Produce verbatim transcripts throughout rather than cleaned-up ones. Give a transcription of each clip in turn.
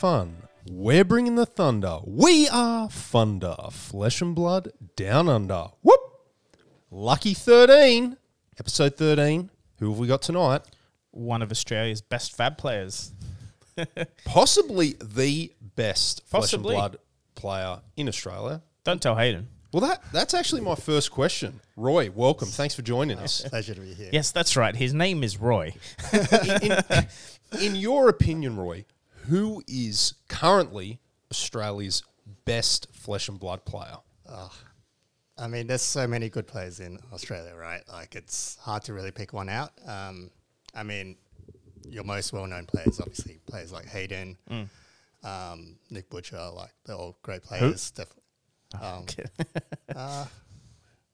fun. We're bringing the thunder. We are Funder. Flesh and Blood Down Under. Whoop! Lucky thirteen. Episode thirteen. Who have we got tonight? One of Australia's best fab players. Possibly the best Possibly. Flesh and Blood player in Australia. Don't tell Hayden. Well, that that's actually my first question. Roy, welcome. Thanks for joining us. Pleasure to be here. Yes, that's right. His name is Roy. in, in, in your opinion, Roy, who is currently Australia's best Flesh and Blood player? Oh, I mean, there's so many good players in Australia, right? Like, it's hard to really pick one out. Um, I mean, your most well-known players, obviously, players like Hayden, mm. um, Nick Butcher, like, they're all great players. Who? Def- Um, uh,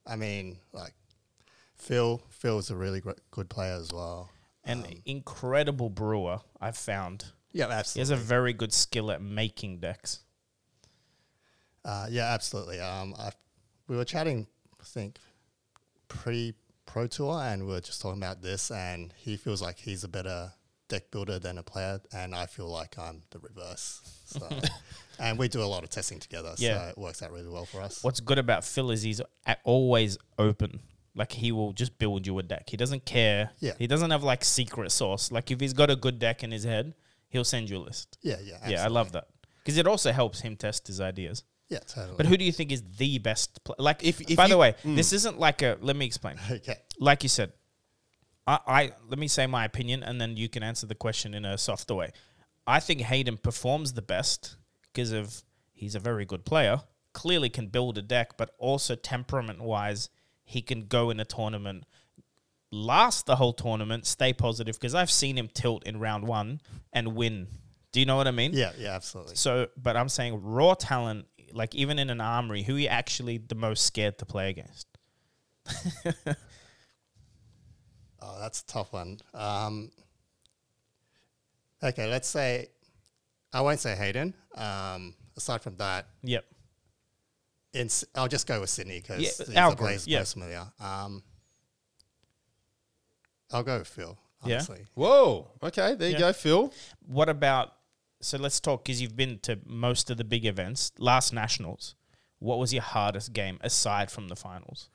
I mean, like Phil. Phil's a really gr- good player as well. An um, incredible brewer, I've found. Yeah, absolutely. He has a very good skill at making decks. Uh, yeah, absolutely. Um, I we were chatting, I think, pre Pro Tour, and we were just talking about this. And he feels like he's a better deck builder than a player, and I feel like I'm the reverse. So. And we do a lot of testing together, yeah. So it works out really well for us. What's good about Phil is he's always open. Like, he will just build you a deck. He doesn't care. Yeah. He doesn't have, like, secret sauce. Like, if he's got a good deck in his head, he'll send you a list. Yeah, yeah, absolutely. Yeah, I love that. Because it also helps him test his ideas. Yeah, totally. But who do you think is the best player? Like, if, if by you, the way, mm. this isn't like a... Let me explain. Okay. Like you said, I, I let me say my opinion, and then you can answer the question in a softer way. I think Hayden performs the best... because of he's a very good player, clearly can build a deck, but also temperament-wise, he can go in a tournament, last the whole tournament, stay positive, because I've seen him tilt in round one and win. Do you know what I mean? Yeah, yeah, absolutely. So, but I'm saying raw talent, like even in an armory, who are you actually the most scared to play against? Oh, that's a tough one. Um, okay, let's say... I won't say Hayden. Um, aside from that, yep. In, I'll just go with Sydney because he's yeah, the place yep. most familiar. Um, I'll go with Phil. Honestly. Yeah. Whoa. Okay. There yeah. you go, Phil. What about? So let's talk because you've been to most of the big events. Last Nationals. What was your hardest game aside from the finals?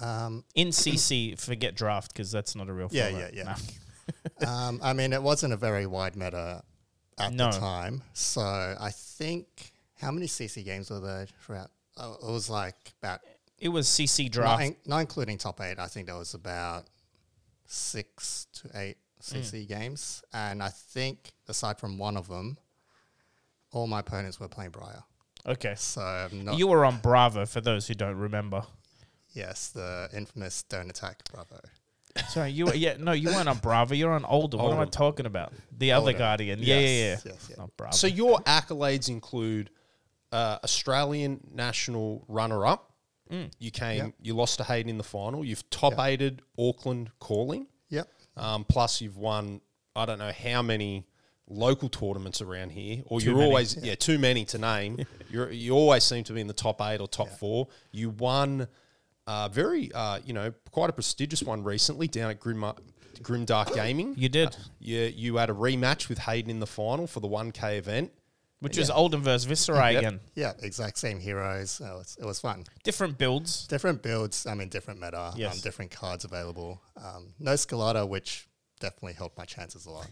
Um, in C C, forget draft because that's not a real. Yeah, format. yeah, yeah. No. um, I mean, it wasn't a very wide meta. At no. the time, so I think how many C C games were there throughout? Oh, it was like about it was C C draft, not, not including top eight. I think there was about six to eight C C mm. games, and I think aside from one of them, all my opponents were playing Briar. Okay, so not you were on Bravo for those who don't remember. Yes, the infamous don't attack Bravo. Sorry, you were, yeah, no, you weren't on Bravo, you're on Oldhim. What am I talking about? The Older. Other Guardian. Yes, yeah, yeah, yeah. Yes, yeah. Not Bravo. So your accolades include uh, Australian national runner-up. Mm. You came, yep. you lost to Hayden in the final. You've top-aided yep. Auckland Calling. Yep. Um, plus you've won, I don't know how many local tournaments around here. Or too you're many. always, yeah. yeah, too many to name. you're, you always seem to be in the top eight or top yeah. four. You won... Uh, very, uh, you know, quite a prestigious one recently down at Grim, Grim Dark Gaming. You did. Uh, you, you had a rematch with Hayden in the final for the one K event. Which yeah. is Oldhim versus Viscera yep. again. Yeah, exact same heroes. It was, it was fun. Different builds. Different builds. I mean, different meta. Yes. Um, different cards available. Um, no Scalata, which definitely helped my chances a lot.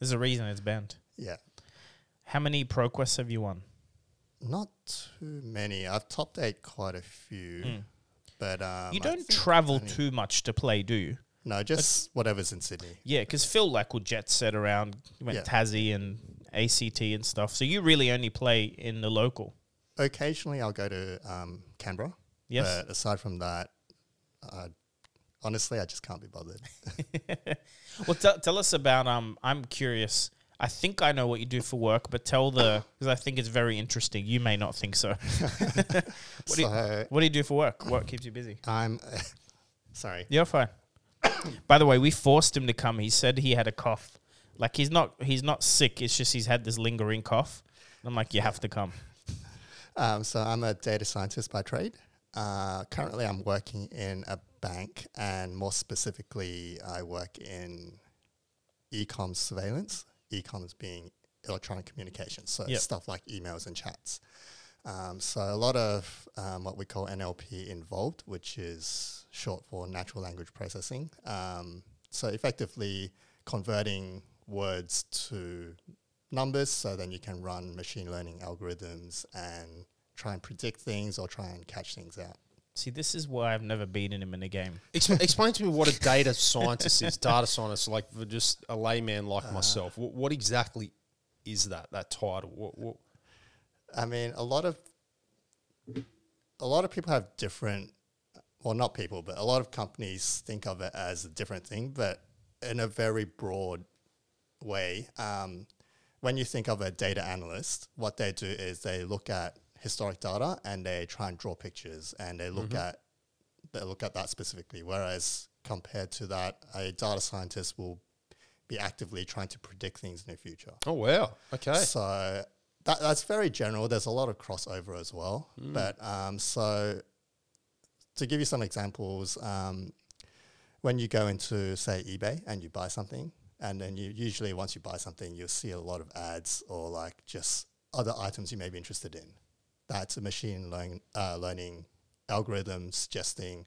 There's a reason it's banned. Yeah. How many ProQuests have you won? Not too many. I've topped eight quite a few. Mm. But um, you don't travel too much to play, do you? No, just like, whatever's in Sydney. Yeah, because Phil like will jet set around, went yeah. Tassie and A C T and stuff. So you really only play in the local. Occasionally, I'll go to um, Canberra. Yes. But aside from that, uh, honestly, I just can't be bothered. Well, t- tell us about. Um, I'm curious. I think I know what you do for work, but tell the... Because I think it's very interesting. You may not think so. what, so do you, what do you do for work? What keeps you busy? I'm... Uh, sorry. You're fine. By the way, we forced him to come. He said he had a cough. Like, he's not He's not sick. It's just he's had this lingering cough. I'm like, you have to come. Um, so I'm a data scientist by trade. Uh, currently, I'm working in a bank, and more specifically, I work in e-com surveillance. E-commerce being electronic communications, so yep. stuff like emails and chats. Um, so a lot of um, what we call N L P involved, which is short for natural language processing. Um, so effectively converting words to numbers, so then you can run machine learning algorithms and try and predict things or try and catch things out. See, this is why I've never beaten him in a game. Explain, explain to me what a data scientist is. Data scientist, like for just a layman like uh, myself. What, what exactly is that? That title? What, what? I mean, a lot of a lot of people have different. Well, not people, but a lot of companies think of it as a different thing, but in a very broad way. Um, when you think of a data analyst, what they do is they look at historic data and they try and draw pictures and they look mm-hmm. at they look at that specifically, whereas compared to that, a data scientist will be actively trying to predict things in the future. Oh wow. Okay. So that that's very general. There's a lot of crossover as well. Mm. But um so to give you some examples, um when you go into say eBay and you buy something, and then you usually once you buy something you'll see a lot of ads or like just other items you may be interested in. That's a machine learn, uh, learning algorithm suggesting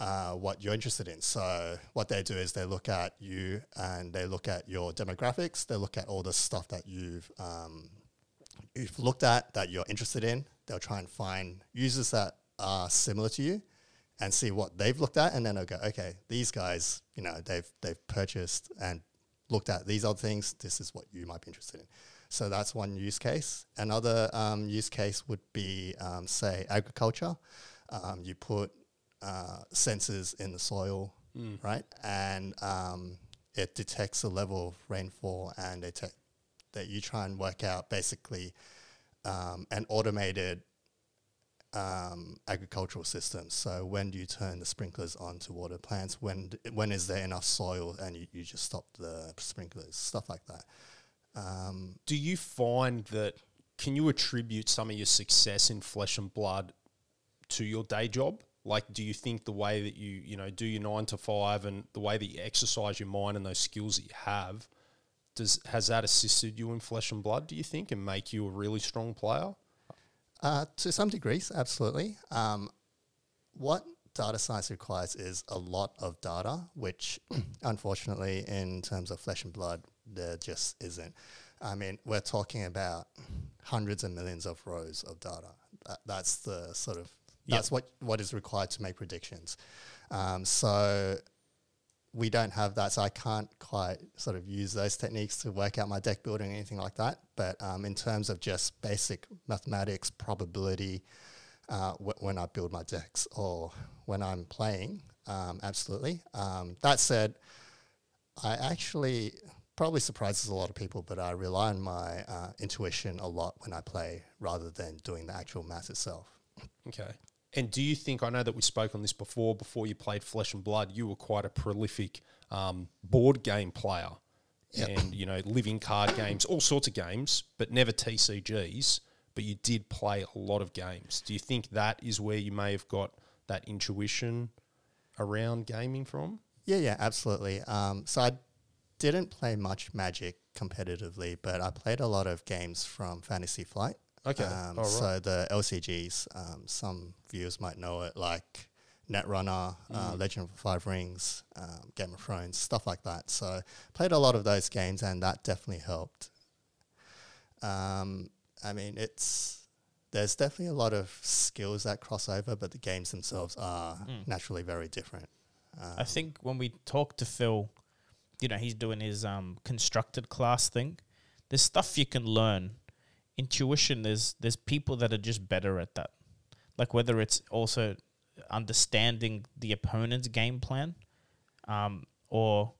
uh, what you're interested in. So what they do is they look at you and they look at your demographics. They look at all the stuff that you've um, you've looked at that you're interested in. They'll try and find users that are similar to you and see what they've looked at. And then they'll go, okay, these guys, you know, they've they've purchased and looked at these other things. This is what you might be interested in. So that's one use case. Another um, use case would be, um, say, agriculture. Um, you put uh, sensors in the soil, mm. right? And um, it detects the level of rainfall and it te- that you try and work out basically um, an automated um, agricultural system. So when do you turn the sprinklers on to water plants? When d- when is there enough soil and you, you just stop the sprinklers, stuff like that. Um, do you find that, can you attribute some of your success in Flesh and Blood to your day job? Like, do you think the way that you, you know, do your nine to five and the way that you exercise your mind and those skills that you have, does has that assisted you in Flesh and Blood, do you think, and make you a really strong player? Uh, to some degrees, absolutely. Um, what data science requires is a lot of data, which unfortunately in terms of Flesh and Blood, there just isn't. I mean, we're talking about hundreds and millions of rows of data. That, that's the sort of yep. that's what, what is required to make predictions. Um, so we don't have that. So I can't quite sort of use those techniques to work out my deck building or anything like that. But um, in terms of just basic mathematics, probability, uh, wh- when I build my decks or when I'm playing, um, absolutely. Um, that said, I actually. Probably surprises a lot of people, but I rely on my uh, intuition a lot when I play rather than doing the actual math itself. Okay. And do you think, I know that we spoke on this before, before you played Flesh and Blood, you were quite a prolific um, board game player yep. and, you know, living card games, all sorts of games, but never T C Gs, but you did play a lot of games. Do you think that is where you may have got that intuition around gaming from? Yeah, yeah, absolutely. Um, so I didn't play much Magic competitively, but I played a lot of games from Fantasy Flight. Okay, um, all right. So the L C Gs, um, some viewers might know it, like Netrunner, mm. uh, Legend of Five Rings, um, Game of Thrones, stuff like that. So played a lot of those games, and that definitely helped. Um, I mean, it's there's definitely a lot of skills that cross over, but the games themselves are mm. naturally very different. Um, I think when we talked to Phil, you know, he's doing his um, constructed class thing. There's stuff you can learn. Intuition, there's there's people that are just better at that. Like whether it's also understanding the opponent's game plan um, or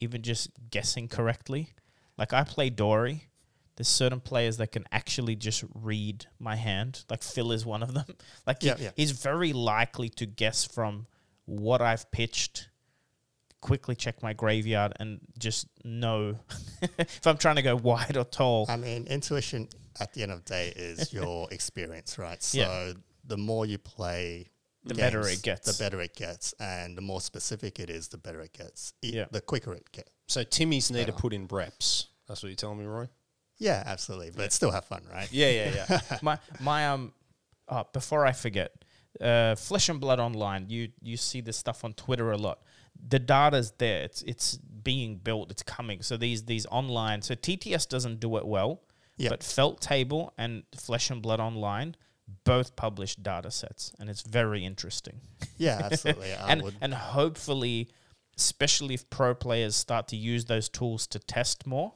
even just guessing correctly. Like I play Dori. There's certain players that can actually just read my hand. Like Phil is one of them. Like yeah, he, yeah. he's very likely to guess from what I've pitched, quickly check my graveyard and just know if I'm trying to go wide or tall. I mean, intuition at the end of the day is your experience, right? So yeah. the more you play, the games, better it gets. The better it gets, and the more specific it is, the better it gets. E- yeah. The quicker it gets. So Timmy's need to put in reps. That's what you're telling me, Roy? Yeah, absolutely. But yeah. still have fun, right? Yeah, yeah, yeah. my my um, oh, before I forget, uh, Flesh and Blood Online. You you see this stuff on Twitter a lot. The data's there. It's it's being built. It's coming. So these these online. So T T S doesn't do it well. Yep. But Felt Table and Flesh and Blood Online both publish data sets, and it's very interesting. Yeah, absolutely. I and would. and hopefully, especially if pro players start to use those tools to test more,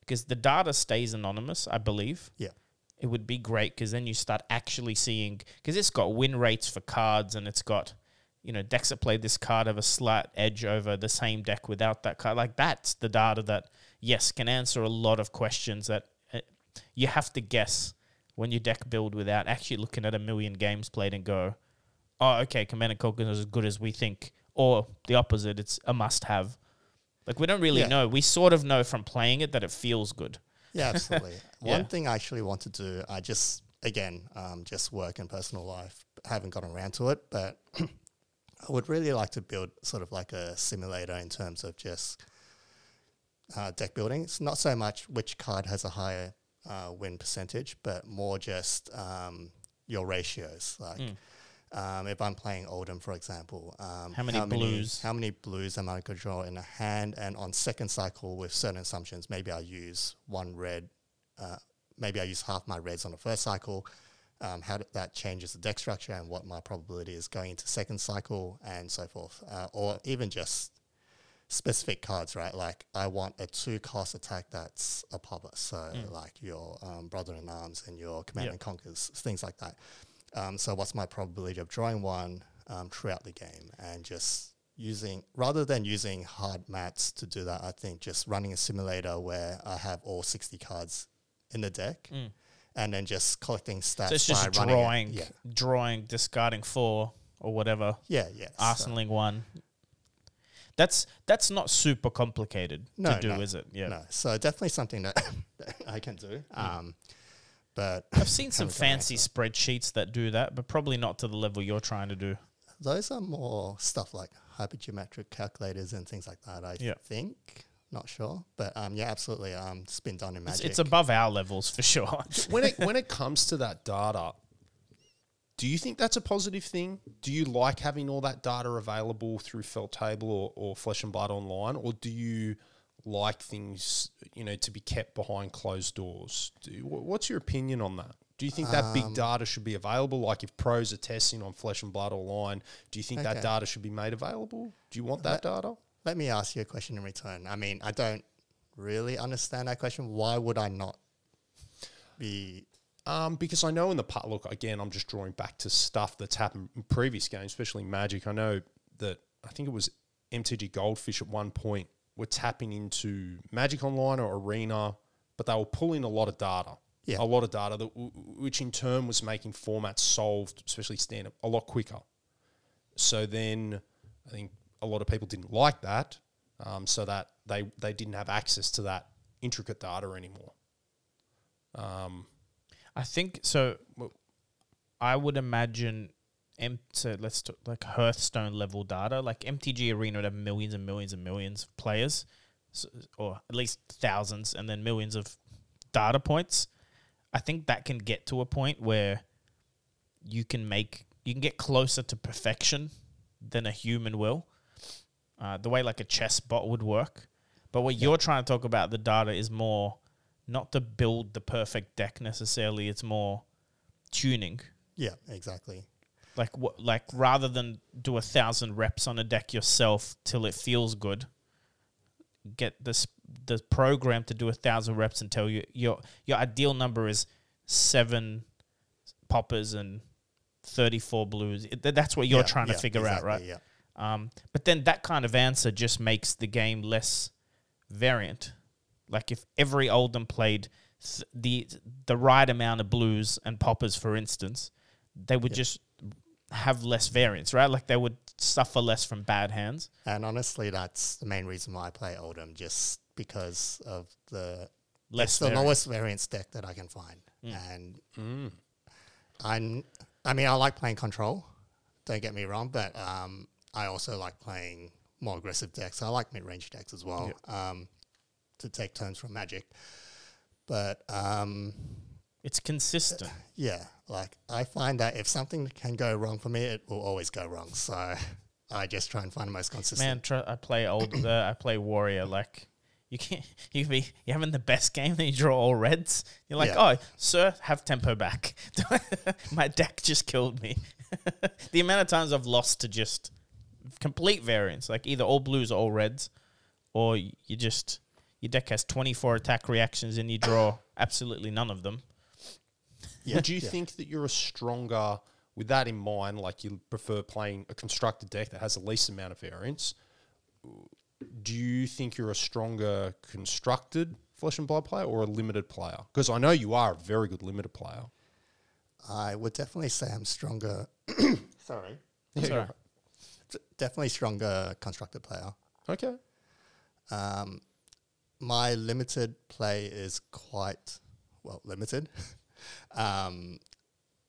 because the data stays anonymous, I believe. Yeah. It would be great because then you start actually seeing, because it's got win rates for cards, and it's got, you know, decks that play this card have a slight edge over the same deck without that card. Like, that's the data that, yes, can answer a lot of questions that you have to guess when you deck build without actually looking at a million games played and go, oh, okay, Command and Conquer is as good as we think. Or the opposite, it's a must-have. Like, we don't really yeah. know. We sort of know from playing it that it feels good. Yeah, absolutely. yeah. One thing I actually want to do, I just, again, um, just work and personal life, haven't gotten around to it, but I would really like to build sort of like a simulator in terms of just uh, deck building. It's not so much which card has a higher Uh, win percentage, but more just um, your ratios. Like, mm. um, if I'm playing Oldhim, for example, um, how many how blues? Many, how many blues am I going to draw in a hand? And on second cycle, with certain assumptions, maybe I use one red. Uh, maybe I use half my reds on the first cycle. Um, how that changes the deck structure and what my probability is going into second cycle and so forth, uh, or even just specific cards, right? Like, I want a two-cost attack that's a popper, so mm. like your um, brother-in-arms and your Command yep. and Conquers, things like that. Um, so what's my probability of drawing one um, throughout the game? And just using, rather than using hard mats to do that, I think just running a simulator where I have all sixty cards in the deck mm. and then just collecting stats. So it's just by drawing, yeah. drawing, discarding four or whatever. Yeah, yeah. Arsenaling so. one. That's that's not super complicated no, to do, no, is it? Yeah. No. So definitely something that, that I can do. Mm. Um, but I've seen some fancy spreadsheets that do that, but probably not to the level you're trying to do. Those are more stuff like hypergeometric calculators and things like that, I yeah. think. Not sure. But um, yeah, absolutely. Um, it's been done in Magic. It's, it's above our levels for sure. when it when it comes to that data, do you think that's a positive thing? Do you like having all that data available through Felt Table or, or Flesh and Blood Online? Or do you like things, you know, to be kept behind closed doors? Do you, what's your opinion on that? Do you think um, that big data should be available? Like, if pros are testing on Flesh and Blood Online, do you think okay. that data should be made available? Do you want that let, data? Let me ask you a question in return. I mean, I don't really understand that question. Why would I not be... Um, because I know in the past, look, again, I'm just drawing back to stuff that's happened in previous games, especially Magic. I know that I think it was M T G Goldfish at one point were tapping into Magic Online or Arena, but they were pulling a lot of data, yeah. a lot of data, that w- which in turn was making formats solved, especially stand-up, a lot quicker. So then I think a lot of people didn't like that, um, so that they, they didn't have access to that intricate data anymore. Um. I think so. I would imagine, M- so let's talk like Hearthstone level data, like M T G Arena would have millions and millions and millions of players, so, or at least thousands, and then millions of data points. I think that can get to a point where you can make you can get closer to perfection than a human will, uh, the way like a chess bot would work. But what yeah. you're trying to talk about, the data is more. Not to build the perfect deck necessarily. It's more tuning. Yeah, exactly. Like wh- like rather than do a thousand reps on a deck yourself till it feels good, get this the program to do a thousand reps and tell you your your ideal number is seven poppers and thirty-four blues. It, that's what you're yeah, trying yeah, to figure exactly, out, right? Yeah. Um, but then that kind of answer just makes the game less variant. Like if every Oldham played th- the the right amount of blues and poppers, for instance, they would yep. just have less variance, right? Like they would suffer less from bad hands. And honestly, that's the main reason why I play Oldham, just because of the less it's the variance. lowest variance deck that I can find. Mm. And mm. I'm, I mean, I like playing Control. Don't get me wrong, but um, I also like playing more aggressive decks. I like mid range decks as well. Yep. Um, to take turns from Magic. but um, it's consistent. Uh, yeah, like I find that if something can go wrong for me, it will always go wrong. So I just try and find the most consistent. Man, try, I play old. uh, I play Warrior. Like you can't. You be you having the best game, then you draw all reds. You're like, yeah. oh, sir, have tempo back. My deck just killed me. The amount of times I've lost to just complete variance, like either all blues or all reds, or you just your deck has twenty-four attack reactions and you draw absolutely none of them. Yeah. Would you yeah. think that you're a stronger, with that in mind, like you prefer playing a constructed deck that has the least amount of variance, do you think you're a stronger constructed Flesh and Blood player or a limited player? Because I know you are a very good limited player. I would definitely say I'm stronger. Sorry. Yeah, Sorry. Right. Definitely stronger constructed player. Okay. Um, my limited play is quite, well, limited. um,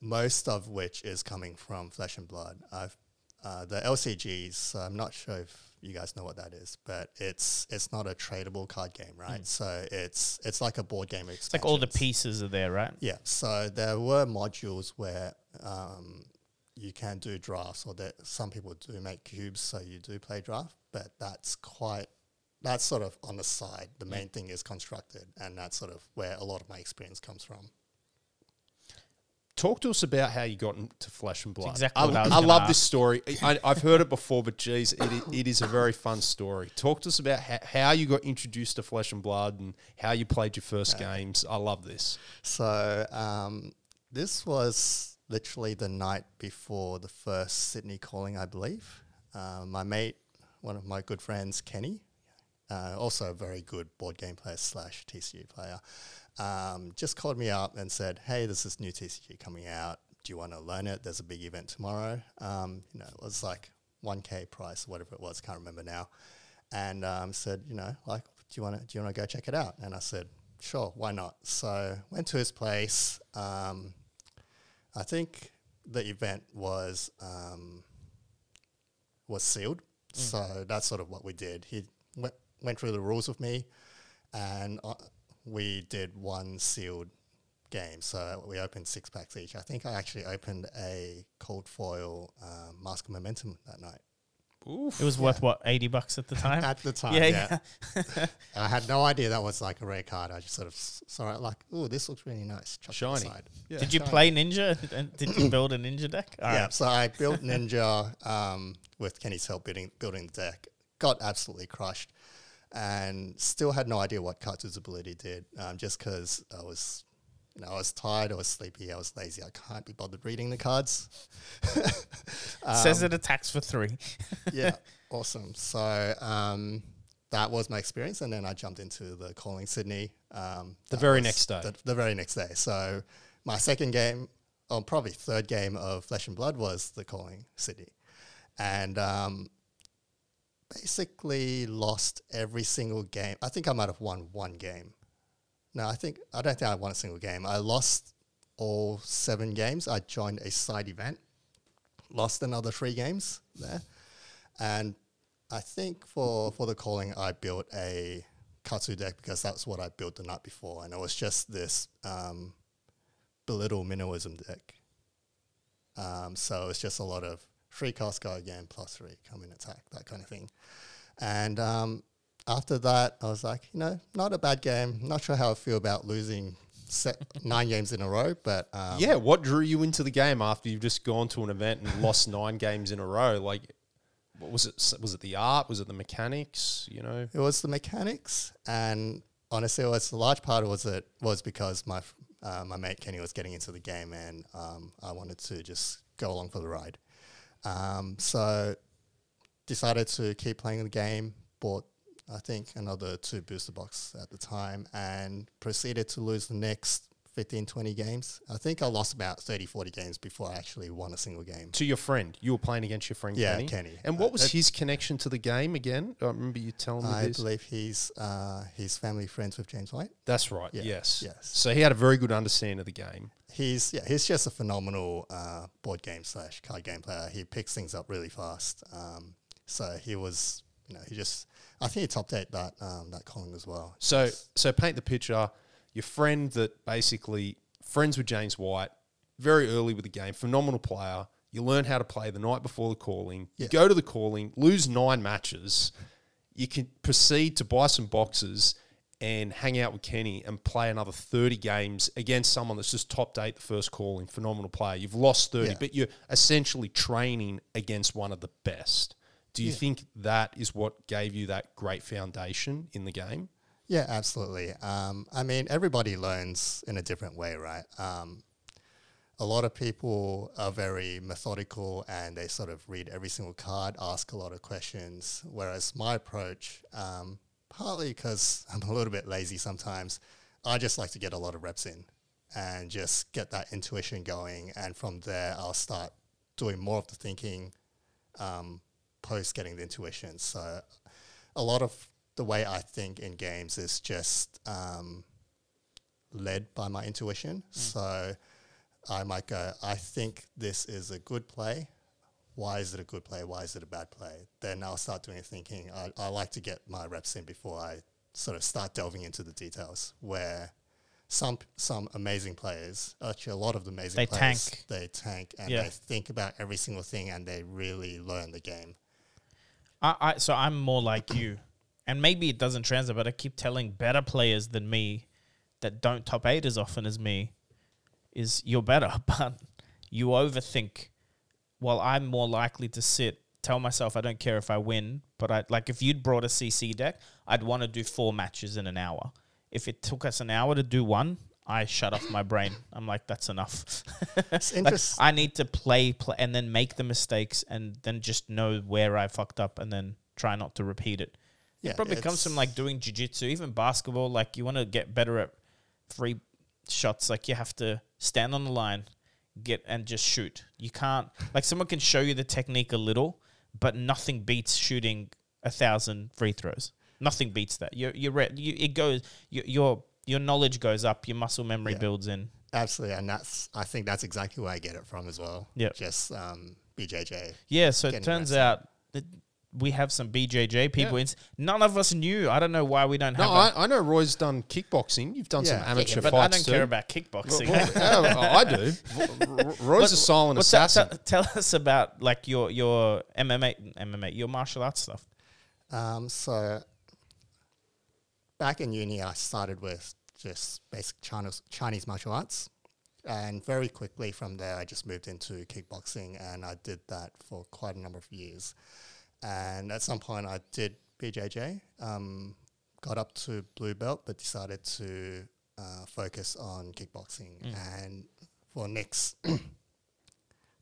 most of which is coming from Flesh and Blood. I've uh, the L C Gs, so I'm not sure if you guys know what that is, but it's it's not a tradable card game, right? Mm. So it's it's like a board game expansion. It's like all the pieces are there, right? Yeah. So there were modules where um, you can do drafts, or that some people do make cubes, so you do play draft, but that's quite that's sort of on the side. The main mm. thing is constructed, and that's sort of where a lot of my experience comes from. Talk to us about how you got into Flesh and Blood. That's exactly I, what I, was I love ask. This story. I, I've heard it before, but geez, it, it is a very fun story. Talk to us about ha- how you got introduced to Flesh and Blood and how you played your first yeah. games. I love this. So um, this was literally the night before the first Sydney calling, I believe. Uh, my mate, one of my good friends, Kenny, uh, also a very good board game player slash T C G player, Um, just called me up and said, hey, there's this new T C G coming out. Do you want to learn it? There's a big event tomorrow. Um, you know, it was like one K price or whatever it was. Can't remember now. And um, said, you know, like, do you want to do you want to go check it out? And I said, sure, why not? So went to his place. Um, I think the event was um, was sealed. Mm. So that's sort of what we did. He went, went through the rules with me and... Uh, we did one sealed game, so we opened six packs each. I think I actually opened a cold foil um, Mask of Momentum that night. Oof, it was yeah. worth, what, eighty bucks at the time? At the time, yeah. yeah. yeah. I had no idea that was like a rare card. I just sort of saw it like, oh, this looks really nice. Chuck Shiny. It yeah, did you shiny. play Ninja? And did you build a Ninja deck? All yeah, right. So I built Ninja um, with Kenny's help building, building the deck. Got absolutely crushed. And still had no idea what Katsu's ability did, um, just because I was, you know, I was tired, I was sleepy, I was lazy. I can't be bothered reading the cards. um, Says it attacks for three. yeah, awesome. So um, that was my experience, and then I jumped into the Calling Sydney. Um, the very next day. The, the very next day. So my second game, or probably third game of Flesh and Blood was the Calling Sydney, and. Um, Basically lost every single game. I think I might have won one game. No, I think I don't think I won a single game. I lost all seven games. I joined a side event, lost another three games there, and I think for for the Calling, I built a Katsu deck because that's what I built the night before, and it was just this um, belittle minimalism deck. Um, so it's just a lot of. Three cost go again, plus three, come in, attack, that kind of thing. And um, after that, I was like, you know, not a bad game. Not sure how I feel about losing se- nine games in a row, but... Um, yeah, what drew you into the game after you've just gone to an event and lost nine games in a row? Like, what was it? Was it the art? Was it the mechanics, you know? It was the mechanics, and honestly, it was a large part of it was because my, uh, my mate Kenny was getting into the game, and um, I wanted to just go along for the ride. Um, so decided to keep playing the game, bought, I think, another two booster boxes at the time and proceeded to lose the next fifteen, twenty games. I think I lost about thirty, forty games before I actually won a single game. To your friend? You were playing against your friend yeah, Kenny? Yeah, Kenny. And what uh, was his connection to the game again? I remember you telling me I this. I believe he's, uh, he's family friends with James White. That's right, yeah, yes. yes. So he had a very good understanding of the game. He's yeah, he's just a phenomenal uh, board game slash card game player. He picks things up really fast. Um, so he was, you know, he just, I think he topped out that um, that Calling as well. So, so paint the picture. your friend that basically friends with James White very early with the game, phenomenal player. You learn how to play the night before the calling. Yeah. You go to the calling, lose nine matches. You can proceed to buy some boxes and hang out with Kenny and play another thirty games against someone that's just top eight the first calling, phenomenal player. You've lost thirty, yeah. but you're essentially training against one of the best. Do you yeah. think that is what gave you that great foundation in the game? Yeah, absolutely. Um, I mean, everybody learns in a different way, right? Um, a lot of people are very methodical and they sort of read every single card, ask a lot of questions, whereas my approach, um, partly because I'm a little bit lazy sometimes, I just like to get a lot of reps in and just get that intuition going. And from there, I'll start doing more of the thinking um, post getting the intuition. So a lot of the way I think in games is just um, led by my intuition. Mm. So I might go, I think this is a good play. Why is it a good play? Why is it a bad play? Then I'll start doing thinking. I, I like to get my reps in before I sort of start delving into the details where some some amazing players, actually a lot of the amazing they players, tank. they tank and yeah. they think about every single thing and they really learn the game. I, I So I'm more like you. And maybe it doesn't translate, but I keep telling better players than me that don't top eight as often as me is you're better, but you overthink. While I'm more likely to sit, tell myself I don't care if I win, but I like if you'd brought a C C deck, I'd want to do four matches in an hour. If it took us an hour to do one, I shut off my brain. I'm like, that's enough. It's interesting. Like, I need to play, play and then make the mistakes and then just know where I fucked up and then try not to repeat it. Yeah, it probably comes from like doing jiu-jitsu, even basketball. Like you want to get better at free shots. Like you have to stand on the line, get and just shoot. You can't like someone can show you the technique a little, but nothing beats shooting a thousand free throws. Nothing beats that. You're, you're re- you it goes you, your your knowledge goes up. Your muscle memory yeah, builds in. Absolutely, and that's I think that's exactly where I get it from as well. Yeah, just um, B J J. Yeah, so it turns out that we have some B J J people. Yeah. None of us knew. I don't know why we don't no, have... No, I, I know Roy's done kickboxing. You've done yeah. some amateur yeah, but fights I don't too. care about kickboxing. Well, well, I do. Roy's but, a silent assassin. T- t- tell us about like your your M M A, M M A, your martial arts stuff. Um, so back in uni, I started with just basic Chinese, Chinese martial arts. And very quickly from there, I just moved into kickboxing. And I did that for quite a number of years. And at some point I did B J J, um, got up to blue belt, but decided to uh, focus on kickboxing. Mm. And for the next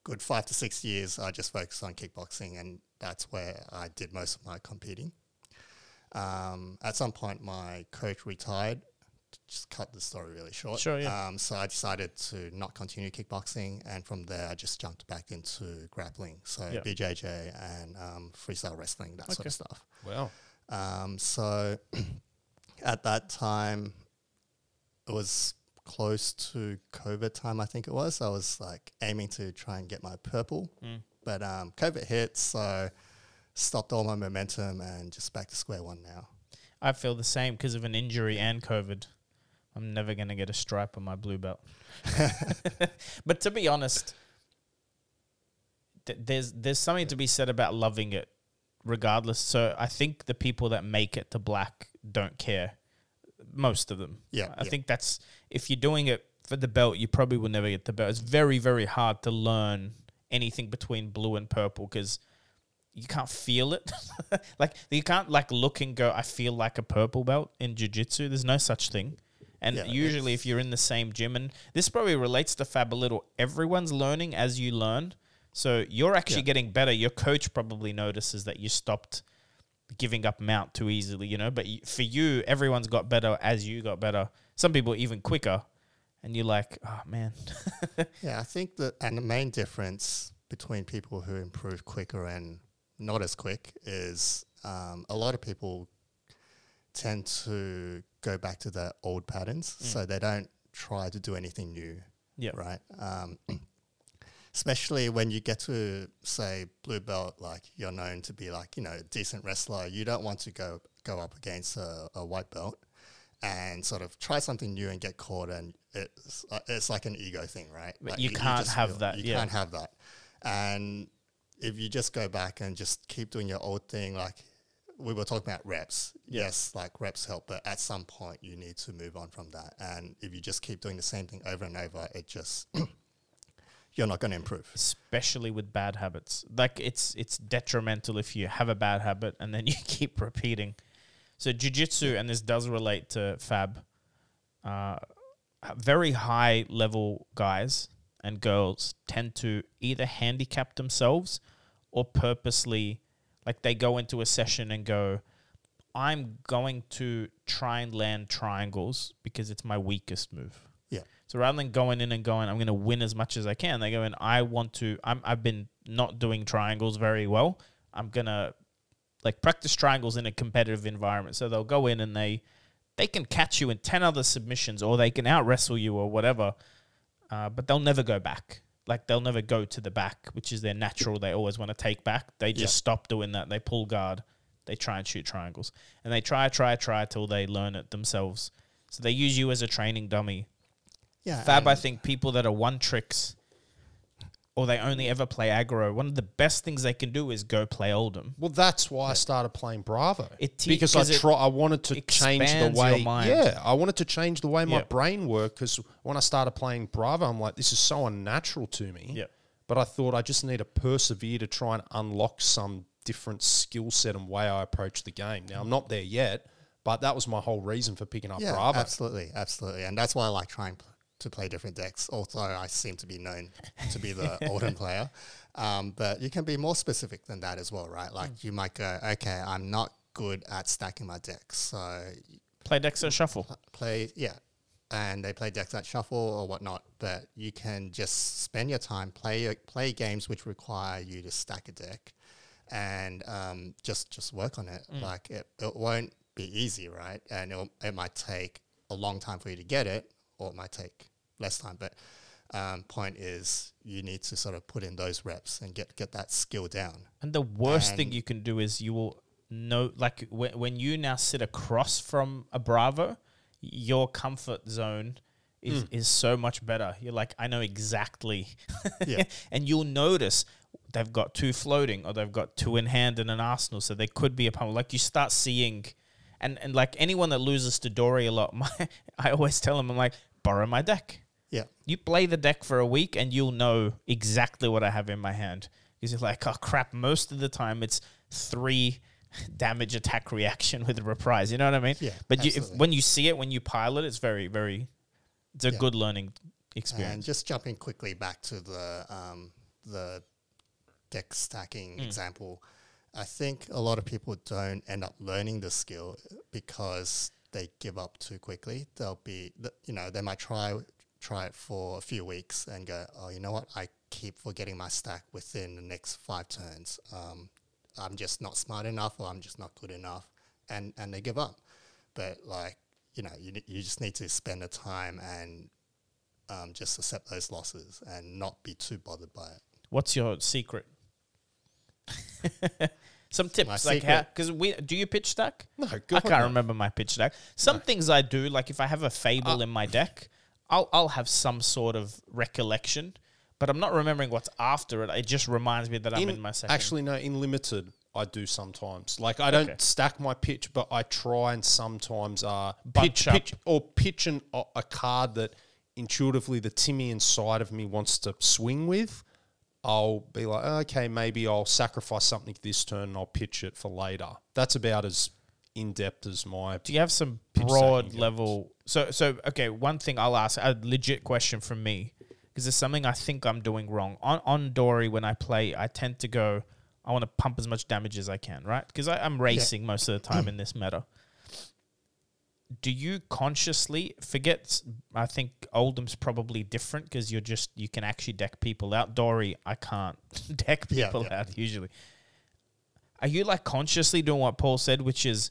good five to six years, I just focused on kickboxing, and that's where I did most of my competing. Um, at some point, my coach retired. Just cut the story really short. Sure, yeah. Um, so I decided to not continue kickboxing, and from there I just jumped back into grappling. So yeah. B J J and um, freestyle wrestling, that okay. sort of stuff. Wow. Um, so at that time, it was close to COVID time, I think it was. I was like aiming to try and get my purple, mm. but um, COVID hit, so stopped all my momentum and just back to square one now. I feel the same because of an injury and COVID. I'm never going to get a stripe on my blue belt. But to be honest, th- there's there's something to be said about loving it regardless. So I think the people that make it to black don't care, most of them. Yeah, I yeah. think that's, if you're doing it for the belt, you probably will never get the belt. It's very, very hard to learn anything between blue and purple because you can't feel it. Like you can't like look and go, I feel like a purple belt in jiu-jitsu. There's no such thing. And yeah, usually if you're in the same gym, and this probably relates to Fab a little, everyone's learning as you learn. So you're actually yeah. getting better. Your coach probably notices that you stopped giving up mount too easily, you know. But for you, everyone's got better as you got better. Some people even quicker. And you're like, oh, man. Yeah, I think that, and the main difference between people who improve quicker and not as quick is um, a lot of people tend to go back to their old patterns, mm. so they don't try to do anything new, yeah, right? Um, especially when you get to, say, blue belt, like you're known to be like, you know, a decent wrestler. You don't want to go, go up against a, a white belt and sort of try something new and get caught, and it's, uh, it's like an ego thing, right? But like you can't you have feel, that. You yeah. can't have that. And if you just go back and just keep doing your old thing, like we were talking about reps. Yeah. Yes, like reps help, but at some point you need to move on from that. And if you just keep doing the same thing over and over, it just... you're not going to improve. Especially with bad habits. Like, it's it's detrimental if you have a bad habit and then you keep repeating. So jiu-jitsu, and this does relate to Fab, uh, very high-level guys and girls tend to either handicap themselves or purposely, like, they go into a session and go, I'm going to try and land triangles because it's my weakest move. So rather than going in and going, I'm going to win as much as I can, they go in, I want to, I'm, I've been not doing triangles very well. I'm going to like practice triangles in a competitive environment. So they'll go in and they they can catch you in ten other submissions, or they can out-wrestle you or whatever, uh, but they'll never go back. Like, they'll never go to the back, which is their natural. They always want to take back. They just yeah. stop doing that. They pull guard. They try and shoot triangles. And they try, try, try till they learn it themselves. So they use you as a training dummy. Yeah, Fab, I think people that are one tricks or they only ever play aggro, one of the best things they can do is go play Oldhim. Well, that's why yeah. I started playing Bravo. It te- because I try, I wanted to change the way yeah, I wanted to change the way my yep. brain worked, because when I started playing Bravo, I'm like, this is so unnatural to me. Yep. But I thought I just need to persevere to try and unlock some different skill set and way I approach the game. Now, I'm not there yet, but that was my whole reason for picking up yeah, Bravo. Absolutely, absolutely. And that's why I like trying to play different decks, although I seem to be known to be the Oldhim player. Um, but you can be more specific than that as well, right? Like, mm. you might go, okay, I'm not good at stacking my decks, so... Play decks at shuffle. Play, yeah. And they play decks at shuffle or whatnot, but you can just spend your time, play play games which require you to stack a deck, and um, just, just work on it. Mm. Like, it, it won't be easy, right? And it'll, it might take a long time for you to get it, or it might take less time, but um, point is you need to sort of put in those reps and get, get that skill down. And the worst and thing you can do is you will know, like when, when you now sit across from a Bravo, your comfort zone is, mm. is so much better. You're like, I know exactly. yeah. And you'll notice they've got two floating, or they've got two in hand and an arsenal, so they could be a pummel. Like, you start seeing, and, and like anyone that loses to Dori a lot, my, I always tell them, I'm like, borrow my deck. Yeah. You play the deck for a week and you'll know exactly what I have in my hand. Because you're like, oh, crap, most of the time it's three damage attack reaction with a reprise. You know what I mean? Yeah, but you, if, when you see it, when you pile it, it's very, very, it's a yeah. good learning experience. And just jumping quickly back to the, um, the deck stacking mm. example, I think a lot of people don't end up learning the skill because they give up too quickly. They'll be, you know, they might try try it for a few weeks and go, oh, you know what? I keep forgetting my stack within the next five turns. Um, I'm just not smart enough, or I'm just not good enough, and, and they give up. But like, you know, you you just need to spend the time and um, just accept those losses and not be too bothered by it. What's your secret? Some tips, like how, because we do you pitch stack? No, good I can't man. remember my pitch stack. Some no. things I do, like if I have a Fable uh, in my deck, I'll I'll have some sort of recollection, but I'm not remembering what's after it. It just reminds me that in, I'm in my session. Actually, no, in limited, I do sometimes. Like I don't okay. stack my pitch, but I try and sometimes uh pitch, pitch or pitch an, uh, a card that intuitively the Timmy inside of me wants to swing with. I'll be like, okay, maybe I'll sacrifice something this turn and I'll pitch it for later. That's about as in-depth as my... Do you have some broad level... So, so okay, one thing I'll ask, a legit question from me, because there's something I think I'm doing wrong. On, on Dori, when I play, I tend to go, I want to pump as much damage as I can, right? Because I'm racing yeah. most of the time in this meta. Do you consciously forget? I think Oldham's probably different because you're just you can actually deck people out. Dori, I can't deck people yeah, yeah. out usually. Are you like consciously doing what Paul said, which is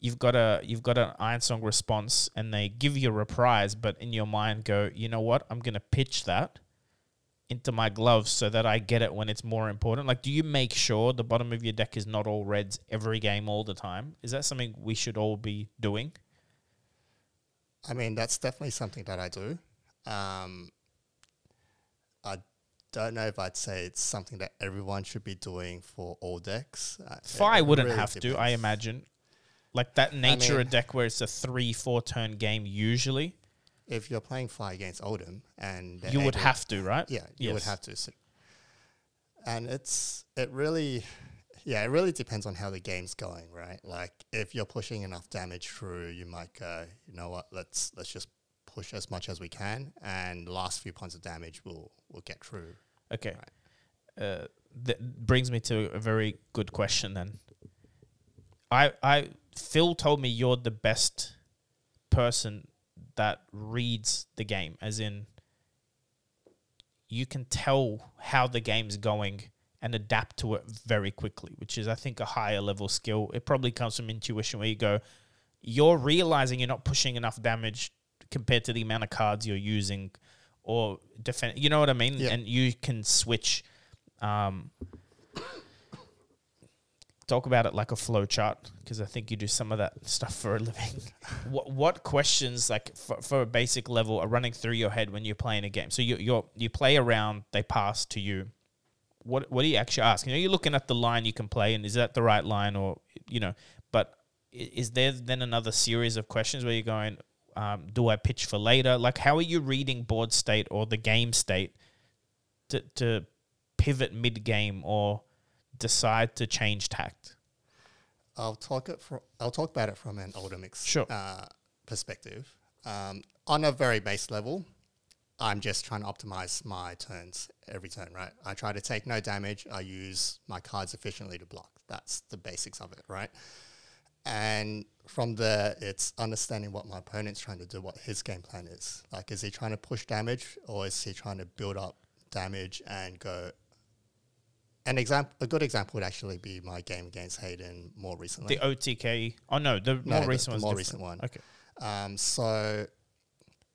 you've got a you've got an Iron Song response and they give you a reprise, but in your mind go, you know what? I'm gonna pitch that into my gloves so that I get it when it's more important. Like, do you make sure the bottom of your deck is not all reds every game all the time? Is that something we should all be doing? I mean, that's definitely something that I do. Um, I don't know if I'd say it's something that everyone should be doing for all decks. Phi it wouldn't really have depends. to, I imagine. Like that nature I mean, of deck where it's a three, four turn game usually. If you're playing Phi against Oldhim and... You would have to, right? Yeah, you yes. would have to. So, and it's, it really... Yeah, it really depends on how the game's going, right? Like, if you're pushing enough damage through, you might go, you know what, let's let's just push as much as we can, and last few points of damage we'll, we'll get through. Okay. Right. Uh, that brings me to a very good question then. I, I Phil told me you're the best person that reads the game, as in you can tell how the game's going and adapt to it very quickly, which is, I think, a higher level skill. It probably comes from intuition where you go, you're realizing you're not pushing enough damage compared to the amount of cards you're using or defend. You know what I mean? Yeah. And you can switch. Um, talk about it like a flow chart, because I think you do some of that stuff for a living. what what questions, like, for, for a basic level are running through your head when you're playing a game? So you you're, you play a round, they pass to you. What what do you actually ask? You know, you're looking at the line you can play, and is that the right line, or you know? But is there then another series of questions where you're going, um, do I pitch for later? Like, how are you reading board state or the game state to to pivot mid game or decide to change tact? I'll talk it for I'll talk about it from an Oldhim ex- sure. uh, perspective. Um, on a very base level, I'm just trying to optimize my turns every turn, right? I try to take no damage. I use my cards efficiently to block. That's the basics of it, right? And from there, it's understanding what my opponent's trying to do, what his game plan is. Like, is he trying to push damage, or is he trying to build up damage and go... An example, a good example would actually be my game against Hayden more recently. The O T K... Oh, no, the no, more the, recent one's the more different. recent one. Okay. Um, so...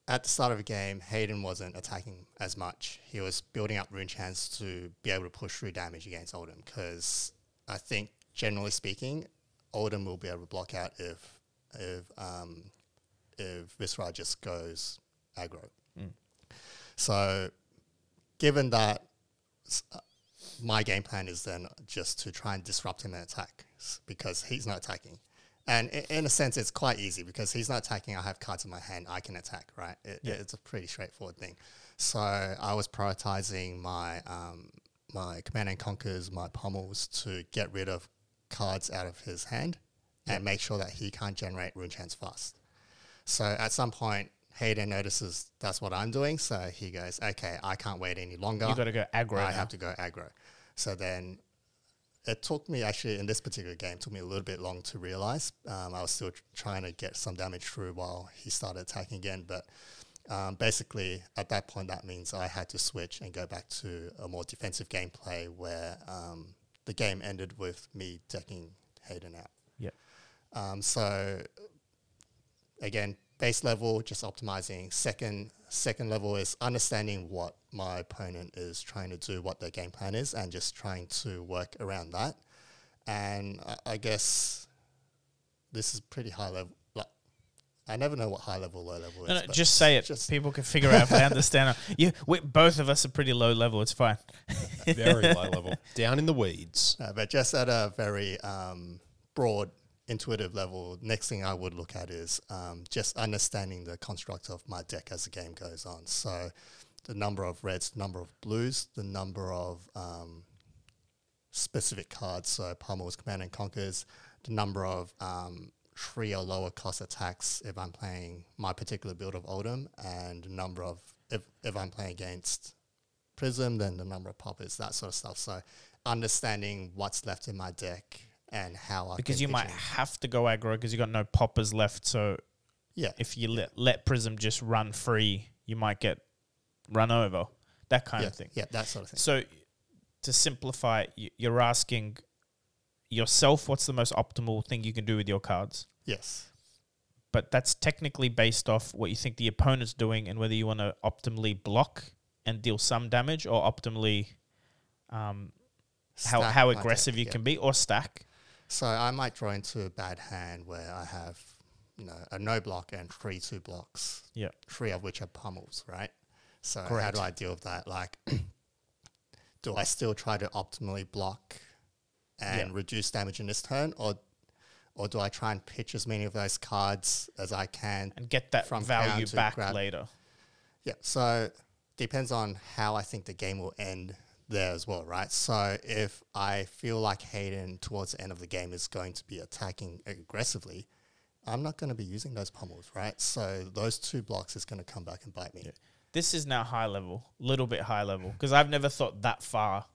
At the start of the game, Hayden wasn't attacking as much. He was building up rune chance to be able to push through damage against Oldhim, because I think, generally speaking, Oldhim will be able to block out if if um, if Viscera just goes aggro. Mm. So, given that, uh, my game plan is then just to try and disrupt him and attack, because he's not attacking. And in a sense, it's quite easy, because he's not attacking. I have cards in my hand. I can attack, right? It, yeah. It's a pretty straightforward thing. So I was prioritizing my um, my Command and Conquers, my Pummels, to get rid of cards out of his hand yeah. and make sure that he can't generate rune chance fast. So at some point, Hayden notices that's what I'm doing. So he goes, okay, I can't wait any longer. You got to go aggro. I now. have to go aggro. So then... It took me, actually, in this particular game, took me a little bit long to realise. Um, I was still tr- trying to get some damage through while he started attacking again. But um, basically, at that point, that means I had to switch and go back to a more defensive gameplay where um, the game ended with me decking Hayden out. Yeah. Um, so, again, base level, just optimising. Second, second level is understanding what my opponent is trying to do, what their game plan is, and just trying to work around that. And I, I guess this is pretty high level. Like, I never know what high level, low level no, is. No, just say it. Just people can figure out if they understand. You, we, both of us are pretty low level. It's fine. Very low level. Down in the weeds. No, but just at a very um, broad, intuitive level, next thing I would look at is um, just understanding the construct of my deck as the game goes on. So the number of reds, the number of blues, the number of um, specific cards, so Pummels, Command and Conquers, the number of um, three or lower cost attacks if I'm playing my particular build of Oldhim, and the number of, if, if I'm playing against Prism, then the number of poppers, that sort of stuff. So understanding what's left in my deck and how I Because you might have to go aggro because you got no poppers left, so yeah, if you let, let Prism just run free, you might get run over, that kind yeah, of thing. Yeah, that sort of thing. So to simplify, you're asking yourself what's the most optimal thing you can do with your cards. Yes. But that's technically based off what you think the opponent's doing and whether you want to optimally block and deal some damage, or optimally um, how, how aggressive deck, you yeah. can be, or stack. So I might draw into a bad hand where I have you know, a no block and three two blocks. Yeah. Three of which are pummels, right? So Correct. How do I deal with that? Like, do I still try to optimally block and yep. reduce damage in this turn, or or do I try and pitch as many of those cards as I can and get that from value back grab. Later? Yeah, so depends on how I think the game will end there as well, right? So if I feel like Hayden towards the end of the game is going to be attacking aggressively, I'm not going to be using those pummels, right? So those two blocks is going to come back and bite me. Yeah. This is now high level, a little bit high level, because I've never thought that far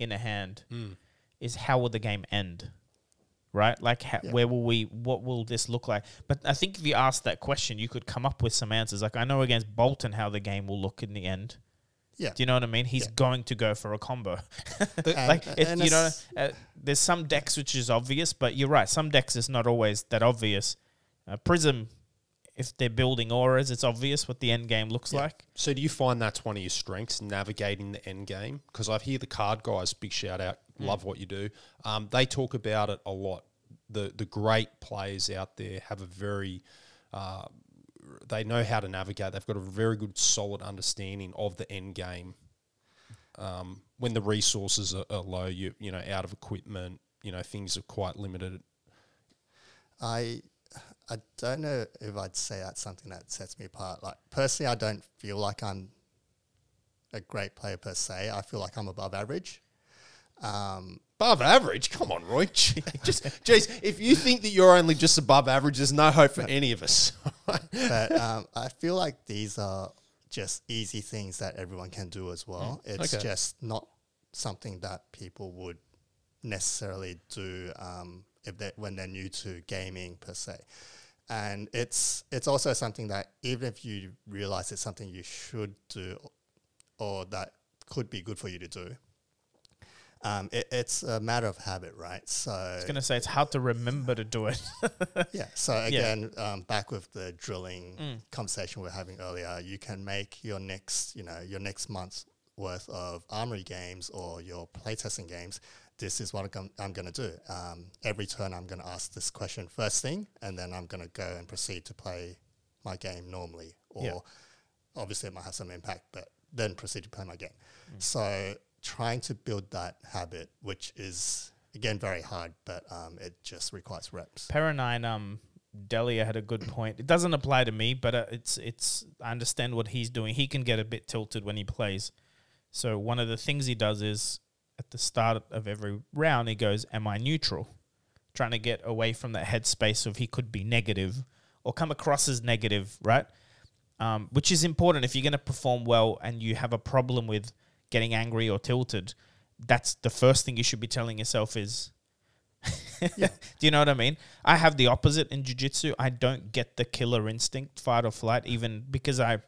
in a hand. Mm. Is how will the game end? Right? Like, ha- yeah. where will we, what will this look like? But I think if you asked that question, you could come up with some answers. Like, I know against Boltyn how the game will look in the end. Yeah. Do you know what I mean? He's yeah. going to go for a combo. Like, and, it, and you know, uh, there's some decks which is obvious, but you're right. Some decks is not always that obvious. Uh, Prism, if they're building auras, it's obvious what the end game looks yeah. like. So do you find that's one of your strengths, navigating the end game? Because I hear the card guys, big shout out, love mm. what you do. Um, they talk about it a lot. The the great players out there have a very, uh, they know how to navigate. They've got a very good, solid understanding of the end game. Um, when the resources are, are low, you you know, out of equipment, you know, things are quite limited. I I don't know if I'd say that's something that sets me apart. Like, personally, I don't feel like I'm a great player per se. I feel like I'm above average. Um, above average? Come on, Roy. Just, jeez, if you think that you're only just above average, there's no hope for any of us. But um, I feel like these are just easy things that everyone can do as well. Mm, it's okay. just not something that people would necessarily do um, if they when they're new to gaming per se. And it's it's also something that even if you realize it's something you should do or that could be good for you to do, Um, it, it's a matter of habit, right? So I was going to say it's how to remember to do it. yeah. So again, yeah. Um, back with the drilling mm. conversation we were having earlier, you can make your next, you know, your next month's worth of armory games or your playtesting games. This is what I'm going to do. Um, every turn, I'm going to ask this question first thing, and then I'm going to go and proceed to play my game normally. Or yeah. obviously, it might have some impact, but then proceed to play my game. Mm. So trying to build that habit, which is, again, very hard, but um, it just requires reps. Paranine, um, Delia had a good point. It doesn't apply to me, but uh, it's it's. I understand what he's doing. He can get a bit tilted when he plays. So one of the things he does is at the start of every round, he goes, am I neutral? Trying to get away from that headspace of he could be negative or come across as negative, right? Um, which is important if you're going to perform well and you have a problem with getting angry or tilted. That's the first thing you should be telling yourself is, yeah. Do you know what I mean? I have the opposite in jiu-jitsu. I don't get the killer instinct, fight or flight, even because I,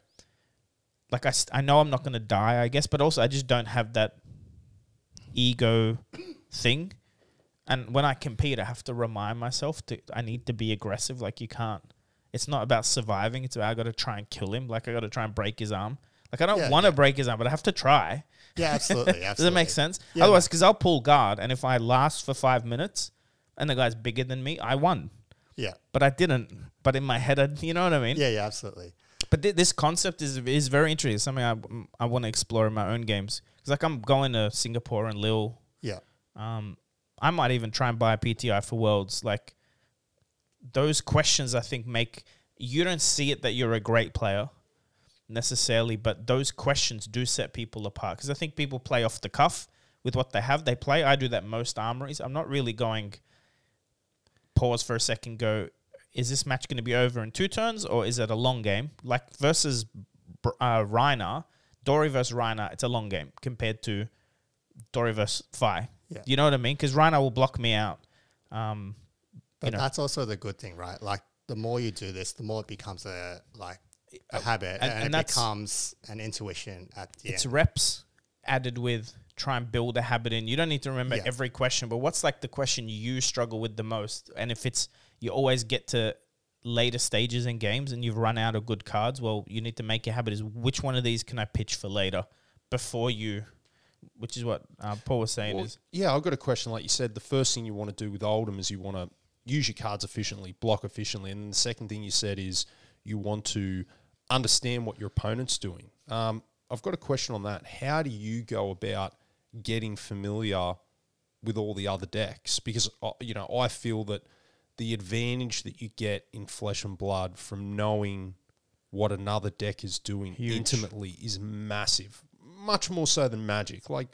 like I, I know I'm not going to die, I guess, but also I just don't have that ego thing. And when I compete, I have to remind myself to, I need to be aggressive. Like, you can't, it's not about surviving. It's about, I got to try and kill him. Like, I got to try and break his arm. Like, I don't yeah, want to yeah. break his arm, but I have to try. Yeah, absolutely. absolutely. Does it make sense? Yeah, Otherwise, because no. I'll pull guard, and if I last for five minutes and the guy's bigger than me, I won. Yeah. But I didn't. But in my head, I, you know what I mean? Yeah, yeah, absolutely. But th- this concept is is very interesting. It's something I, I want to explore in my own games. Because, like, I'm going to Singapore and Lille. Yeah. Um, I might even try and buy a P T I for Worlds. Like, those questions, I think, make you don't see it that you're a great player necessarily, but those questions do set people apart, because I think people play off the cuff with what they have. They play. I do that most armories. I'm not really going, pause for a second, go, is this match going to be over in two turns or is it a long game? Like versus uh, Rhinar, Dori versus Rhinar, it's a long game compared to Dori versus Phi. Yeah. You know what I mean? Because Rhinar will block me out. Um, but you know. That's also the good thing, right? Like, the more you do this, the more it becomes a, like, a habit, and, and, and it becomes an intuition at the it's end. It's reps added with try and build a habit in. You don't need to remember yeah. every question, but what's like the question you struggle with the most? And if it's you always get to later stages in games and you've run out of good cards, well, you need to make your habit is, which one of these can I pitch for later before you, which is what uh, Paul was saying. Well, is. Yeah, I've got a question. Like you said, the first thing you want to do with Oldhim is you want to use your cards efficiently, block efficiently. And the second thing you said is you want to understand what your opponent's doing. Um, I've got a question on that. How do you go about getting familiar with all the other decks? Because, uh, you know, I feel that the advantage that you get in Flesh and Blood from knowing what another deck is doing Huge. intimately is massive, much more so than Magic. Like,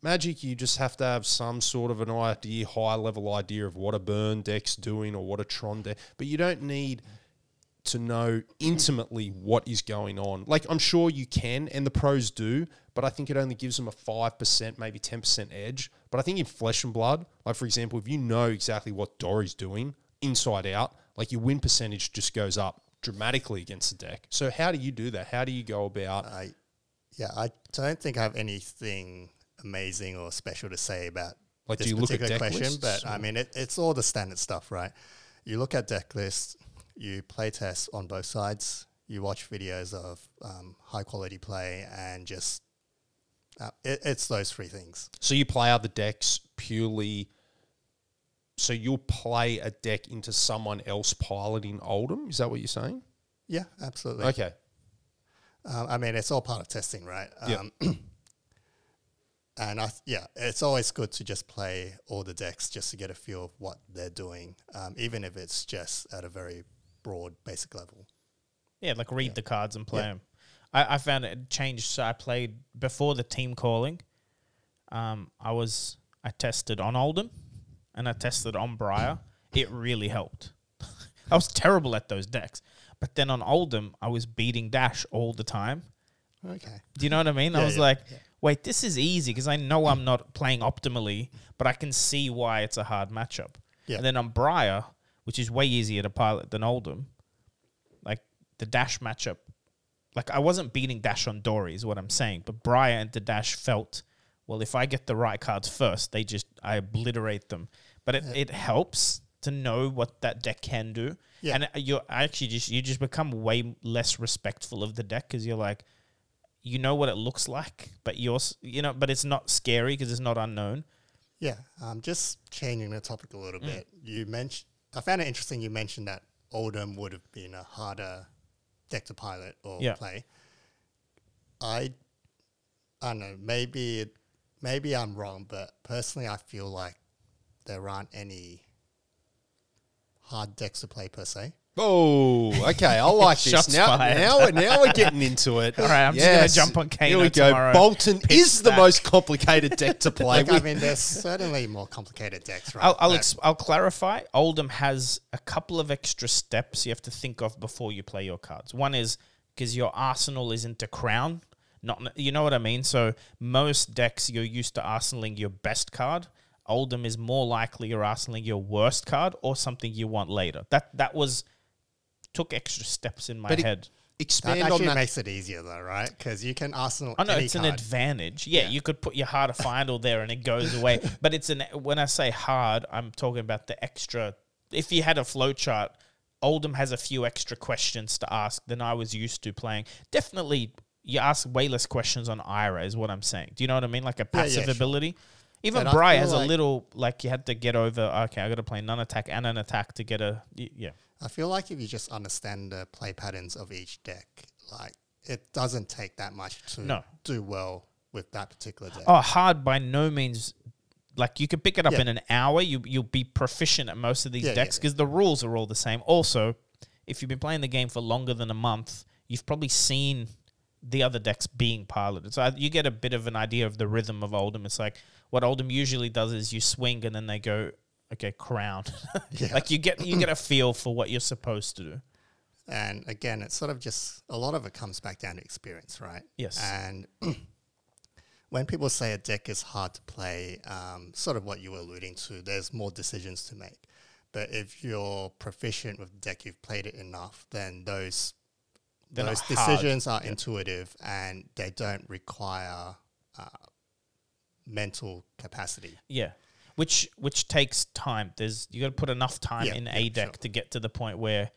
Magic, you just have to have some sort of an idea, high-level idea of what a Burn deck's doing or what a Tron deck, but you don't need to know intimately what is going on. Like, I'm sure you can, and the pros do, but I think it only gives them a five percent, maybe ten percent edge. But I think in Flesh and Blood, like, for example, if you know exactly what Dori's doing inside out, like, your win percentage just goes up dramatically against the deck. So how do you do that? How do you go about... I, yeah, I don't think I have anything amazing or special to say about like, this do you particular look at deck question, lists, but, or? I mean, it, it's all the standard stuff, right? You look at deck lists, you play tests on both sides, you watch videos of um, high-quality play, and just... Uh, it, it's those three things. So you play out the decks purely... So you'll play a deck into someone else piloting Oldhim? Is that what you're saying? Yeah, absolutely. Okay. Um, I mean, it's all part of testing, right? Um, yeah. And, I th- yeah, it's always good to just play all the decks just to get a feel of what they're doing, um, even if it's just at a very broad, basic level. Yeah, like read yeah. the cards and play yeah. them. I, I found it changed. So I played before the team calling. Um, I was I tested on Oldhim. And I tested on Briar, it really helped. I was terrible at those decks. But then on Oldhim, I was beating Dash all the time. Okay. Do you know what I mean? Yeah, I was yeah, like, yeah. wait, this is easy because I know I'm not playing optimally, but I can see why it's a hard matchup. Yeah. And then on Briar, which is way easier to pilot than Oldhim, like the Dash matchup, like I wasn't beating Dash on Dory is what I'm saying, but Briar and the Dash felt... Well, if I get the right cards first, they just I obliterate them. But it, yeah. it helps to know what that deck can do, yeah. and you actually just you just become way less respectful of the deck because you're like, you know what it looks like, but you're you know, but it's not scary because it's not unknown. Yeah, um, just changing the topic a little mm. bit. You mentioned I found it interesting. You mentioned that Oldhim would have been a harder deck to pilot or yeah. play. I, I don't know. Maybe. It, Maybe I'm wrong, but personally I feel like there aren't any hard decks to play per se. Oh, okay. I like this. Now, now, now we're getting into it. All right, I'm yes. just going to jump on Kano Here we go. Tomorrow. Boltyn is back. The most complicated deck to play like, with. I mean, there's certainly more complicated decks, right? I'll I'll, ex- I'll clarify. Oldhim has a couple of extra steps you have to think of before you play your cards. One is because your arsenal is into Crown. Not, you know what I mean? So most decks, you're used to arsenaling your best card. Oldhim is more likely you're arsenaling your worst card or something you want later. That that was took extra steps in my but head. It, expand that actually on that. Makes it easier though, right? Because you can arsenal. I know any it's card. An advantage. Yeah, yeah, you could put your hard to find all there and it goes away. But it's an when I say hard, I'm talking about the extra. If you had a flowchart, Oldhim has a few extra questions to ask than I was used to playing. Definitely. You ask way less questions on Ira is what I'm saying. Do you know what I mean? Like a passive yeah, yeah, ability. Sure. Even Briar has like a little, like you had to get over, okay, I got to play non-attack and an attack to get a, yeah. I feel like if you just understand the play patterns of each deck, like it doesn't take that much to no. do well with that particular deck. Oh, hard by no means. Like you could pick it up yeah. in an hour. You, you'll be proficient at most of these yeah, decks because yeah, yeah. the rules are all the same. Also, if you've been playing the game for longer than a month, you've probably seen the other decks being piloted. So you get a bit of an idea of the rhythm of Oldhim. It's like what Oldhim usually does is you swing and then they go, okay, Crown. yeah. Like you get you get a feel for what you're supposed to do. And again, it's sort of just, a lot of it comes back down to experience, right? Yes. And when people say a deck is hard to play, um, sort of what you were alluding to, there's more decisions to make. But if you're proficient with the deck, you've played it enough, then those... They're Those decisions hard. are yeah. intuitive and they don't require uh, mental capacity. Yeah, which which takes time. There's you got to put enough time yeah, in yeah, a deck sure. to get to the point where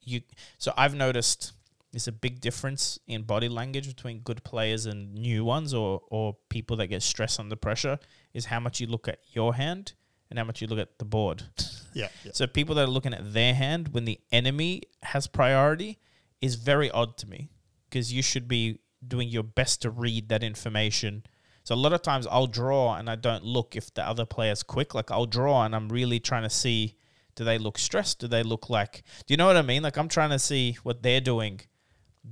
you. So I've noticed there's a big difference in body language between good players and new ones, or or people that get stressed under pressure. Is how much you look at your hand and how much you look at the board. Yeah, yeah. So people that are looking at their hand when the enemy has priority is very odd to me, because you should be doing your best to read that information. So a lot of times I'll draw and I don't look if the other player's quick. Like I'll draw and I'm really trying to see, do they look stressed? Do they look like, do you know what I mean? Like I'm trying to see what they're doing,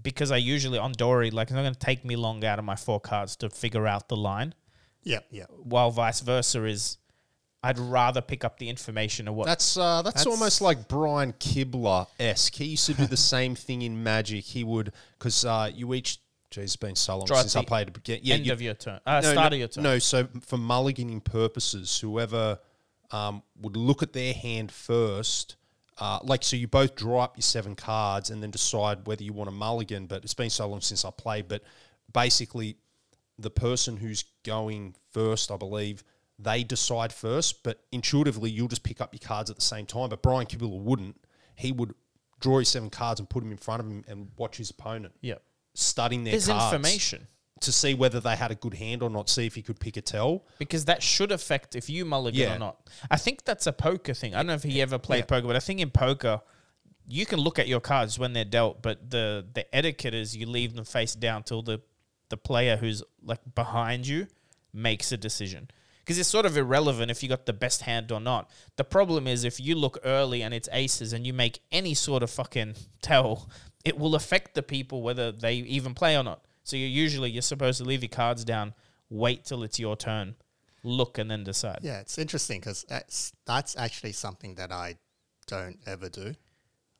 because I usually on Dori, like it's not going to take me long out of my four cards to figure out the line. Yeah, yeah. While vice versa is, I'd rather pick up the information of what... That's uh, that's, that's almost like Brian Kibler-esque. He used to do the same thing in Magic. He would... Because uh, you each... Geez, it's been so long Dry since I played... Yeah, end you, of your turn. Uh, no, start no, of your turn. No, so for mulliganing purposes, whoever um, would look at their hand first... Uh, like, so you both draw up your seven cards and then decide whether you want to mulligan, but it's been so long since I played. But basically, the person who's going first, I believe... They decide first, but intuitively you'll just pick up your cards at the same time. But Brian Kibler wouldn't. He would draw his seven cards and put them in front of him and watch his opponent. Yeah, studying their There's cards information to see whether they had a good hand or not. See if he could pick a tell, because that should affect if you mulligan yeah. or not. I think that's a poker thing. I don't know if he ever played yeah. poker, but I think in poker you can look at your cards when they're dealt, but the the etiquette is you leave them face down till the the player who's like behind you makes a decision. Because it's sort of irrelevant if you got the best hand or not. The problem is if you look early and it's aces and you make any sort of fucking tell, it will affect the people whether they even play or not. So you're usually, you're supposed to leave your cards down, wait till it's your turn, look and then decide. Yeah, it's interesting because that's, that's actually something that I don't ever do.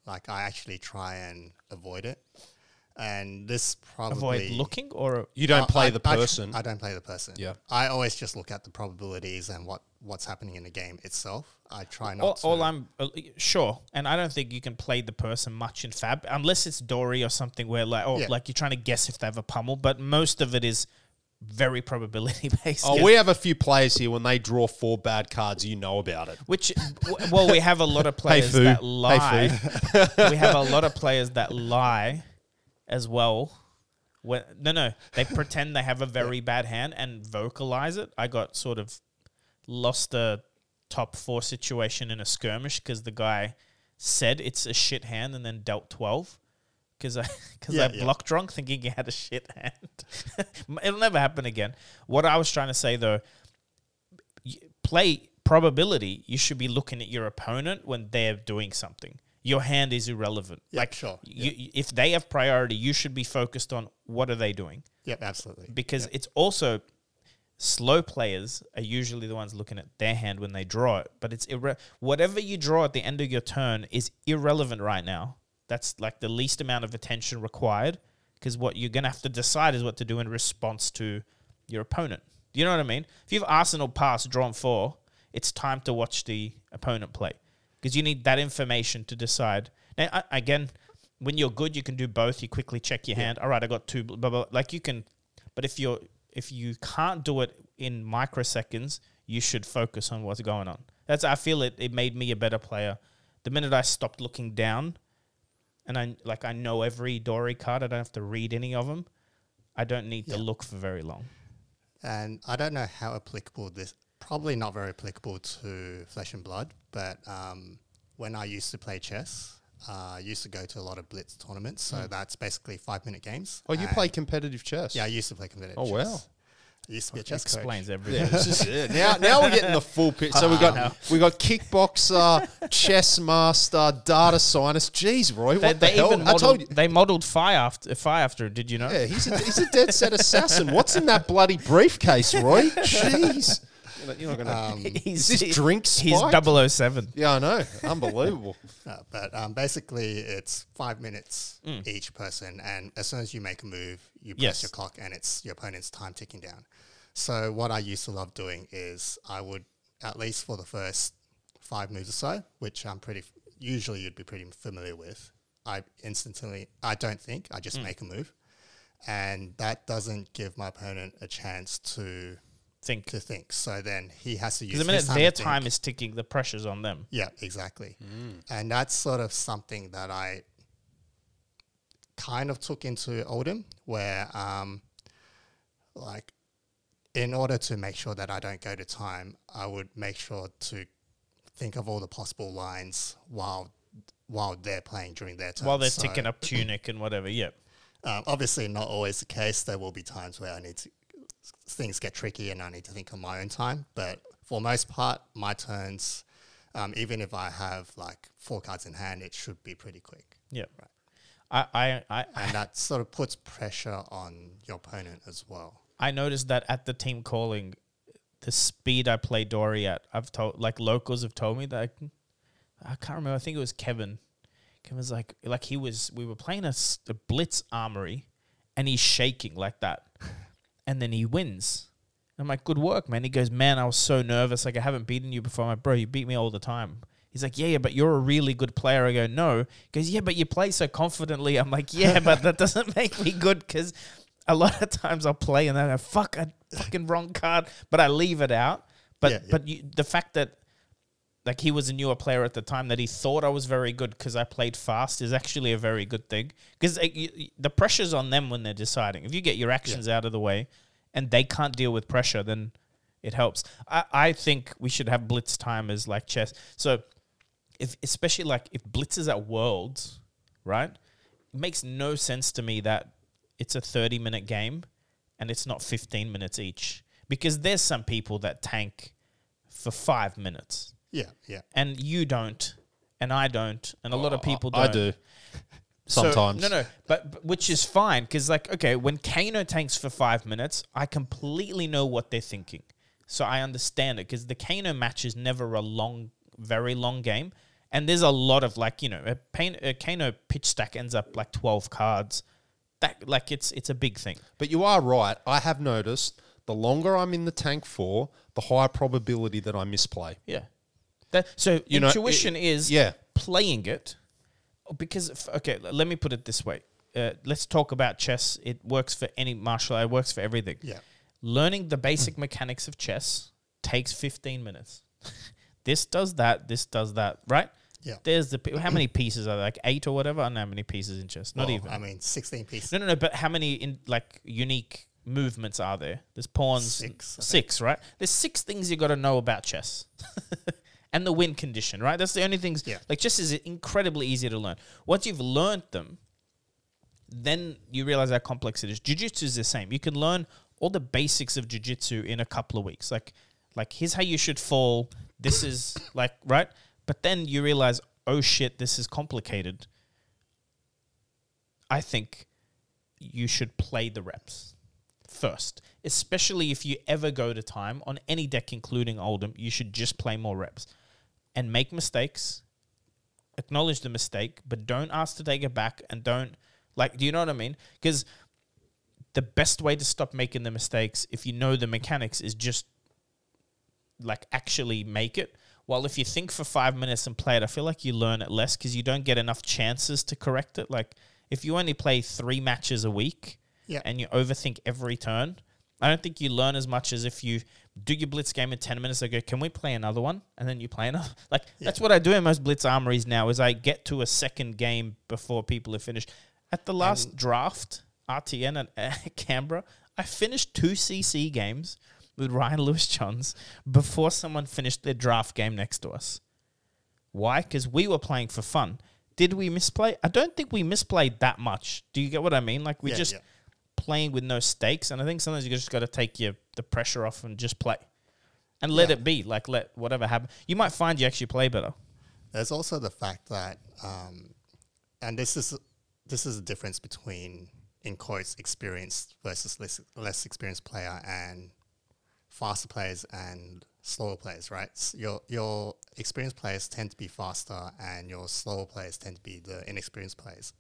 Like I actually try and avoid it. And this probably... Avoid looking or... You don't no, play I, the person. I, I don't play the person. Yeah. I always just look at the probabilities and what, what's happening in the game itself. I try not all, to... All I'm... Uh, sure. And I don't think you can play the person much in Fab, unless it's Dory or something where like, oh, yeah. like you're trying to guess if they have a pummel, but most of it is very probability-based. Oh, yeah. We have a few players here. When they draw four bad cards, you know about it. Which... W- well, we have a lot of players hey, that lie. Hey, we have a lot of players that lie... As well, when, no, no, they pretend they have a very bad hand and vocalize it. I got sort of lost a top four situation in a skirmish because the guy said it's a shit hand and then dealt twelve because I because yeah, I yeah. blocked drunk thinking he had a shit hand. It'll never happen again. What I was trying to say though, play probability. You should be looking at your opponent when they're doing something. Your hand is irrelevant. Yeah, like sure. You, yeah. If they have priority, you should be focused on what are they doing. Yep, absolutely. Because yep. it's also slow players are usually the ones looking at their hand when they draw it. But it's irre- whatever you draw at the end of your turn is irrelevant right now. That's like the least amount of attention required, because what you're going to have to decide is what to do in response to your opponent. Do you know what I mean? If you've Arsenal pass, drawn four, it's time to watch the opponent play. Because you need that information to decide. Now, again, when you're good, you can do both. You quickly check your yeah. hand. All right, I got two. Blah, blah, blah. Like you can, but if you're if you can't do it in microseconds, you should focus on what's going on. That's I feel it. It made me a better player. The minute I stopped looking down, and I like I know every Dory card. I don't have to read any of them. I don't need yeah. to look for very long. And I don't know how applicable this. Probably not very applicable to Flesh and Blood, but um, when I used to play chess, uh, I used to go to a lot of blitz tournaments, so mm. that's basically five-minute games. Oh, you play competitive chess? Yeah, I used to play competitive oh, chess. Oh, wow. I used to be a chess coach. Explains everything. Yeah, this is it. Now, now we're getting the full picture. So we've got uh, we got kickboxer, chess master, data scientist. Jeez, Roy, what they, the they hell? Modeled, I told you. They modelled Phi after, Phi after him, did you know? Yeah, he's a, he's a dead set assassin. What's in that bloody briefcase, Roy? Jeez. You're not gonna, um, is this drink spiked? He's double oh seven. Yeah, I know. Unbelievable. No, but um, basically, it's five minutes mm. each person. And as soon as you make a move, you press yes. your clock and it's your opponent's time ticking down. So what I used to love doing is I would, at least for the first five moves or so, which I'm pretty, f- usually you'd be pretty familiar with, I instantly, I don't think, I just mm. make a move. And that doesn't give my opponent a chance to... Think. To think. So then he has to use his time. Because the minute their time is ticking, the pressure's on them. Yeah, exactly. Mm. And that's sort of something that I kind of took into Oldhim, where um, like in order to make sure that I don't go to time, I would make sure to think of all the possible lines while while they're playing during their turn. While they're so, ticking up Tunic and whatever, yep. Um, obviously not always the case. There will be times where I need to, things get tricky and I need to think on my own time. But for most part, my turns, um, even if I have like four cards in hand, it should be pretty quick. Yeah. Right. I, I, I, and that sort of puts pressure on your opponent as well. I noticed that at the team calling, the speed I play Dori at, I've told, like locals have told me that I, I can't remember. I think it was Kevin. Kevin's like, like he was, we were playing a, a blitz armory and he's shaking like that. And then he wins. And I'm like, good work, man. He goes, man, I was so nervous. Like I haven't beaten you before. I'm like, bro, you beat me all the time. He's like, yeah, yeah, but you're a really good player. I go, no. He goes, yeah, but you play so confidently. I'm like, yeah, but that doesn't make me good because a lot of times I'll play and then I go, fuck, I fucking wrong card, but I leave it out. But yeah, yeah. but you, the fact that like he was a newer player at the time, that he thought I was very good because I played fast is actually a very good thing because the pressure's on them when they're deciding. If you get your actions yeah. out of the way and they can't deal with pressure, then it helps. I, I think we should have blitz time as like chess. So if especially like if blitz is at Worlds, right, it makes no sense to me that it's a thirty-minute game and it's not fifteen minutes each because there's some people that tank for five minutes. Yeah, yeah. And you don't and I don't and well, a lot of people I, don't. I do sometimes. So, no, no, but, but which is fine because like, okay, when Kano tanks for five minutes, I completely know what they're thinking. So I understand it because the Kano match is never a long, very long game. And there's a lot of like, you know, a, pain, a Kano pitch stack ends up like twelve cards. That, like it's it's a big thing. But you are right. I have noticed the longer I'm in the tank for, the higher probability that I misplay. Yeah. That, so you intuition know, it, is yeah. playing it because, okay, let me put it this way. Uh, let's talk about chess. It works for any martial art. It works for everything. Yeah. Learning the basic mechanics of chess takes fifteen minutes. This does that. This does that. Right? Yeah. There's the how many pieces are there? Like eight or whatever? I don't know how many pieces in chess. Not well, even. I mean, sixteen pieces. No, no, no. But how many in like unique movements are there? There's pawns. Six. I six, think. Right? There's six things you got to know about chess, and the win condition, right? That's the only things. Yeah. Like chess is incredibly easy to learn. Once you've learned them, then you realize how complex it is. Jiu-jitsu is the same. You can learn all the basics of jiu-jitsu in a couple of weeks. Like, like here's how you should fall. This is like right. But then you realize, oh shit, this is complicated. I think you should play the reps first, especially if you ever go to time on any deck, including Oldham. You should just play more reps and make mistakes. Acknowledge the mistake, but don't ask to take it back and don't like. Do you know what I mean? Because the best way to stop making the mistakes, if you know the mechanics, is just like actually make it. Well, if you think for five minutes and play it, I feel like you learn it less because you don't get enough chances to correct it. Like if you only play three matches a week yeah. and you overthink every turn, I don't think you learn as much as if you do your blitz game in ten minutes. I go, can we play another one? And then you play another. Like yeah. that's what I do in most blitz armories now is I get to a second game before people are finished. At the last um, draft, R T N at uh, Canberra, I finished two C C games with Ryan Lewis-Johns before someone finished their draft game next to us. Why? Because we were playing for fun. Did we misplay? I don't think we misplayed that much. Do you get what I mean? Like we're yeah, just yeah. playing with no stakes. And I think sometimes you just got to take your the pressure off and just play and let yeah. it be. Like let whatever happen. You might find you actually play better. There's also the fact that, um, and this is this is the difference between in quotes experienced versus less less experienced player and faster players and slower players, right? So your your experienced players tend to be faster and your slower players tend to be the inexperienced players.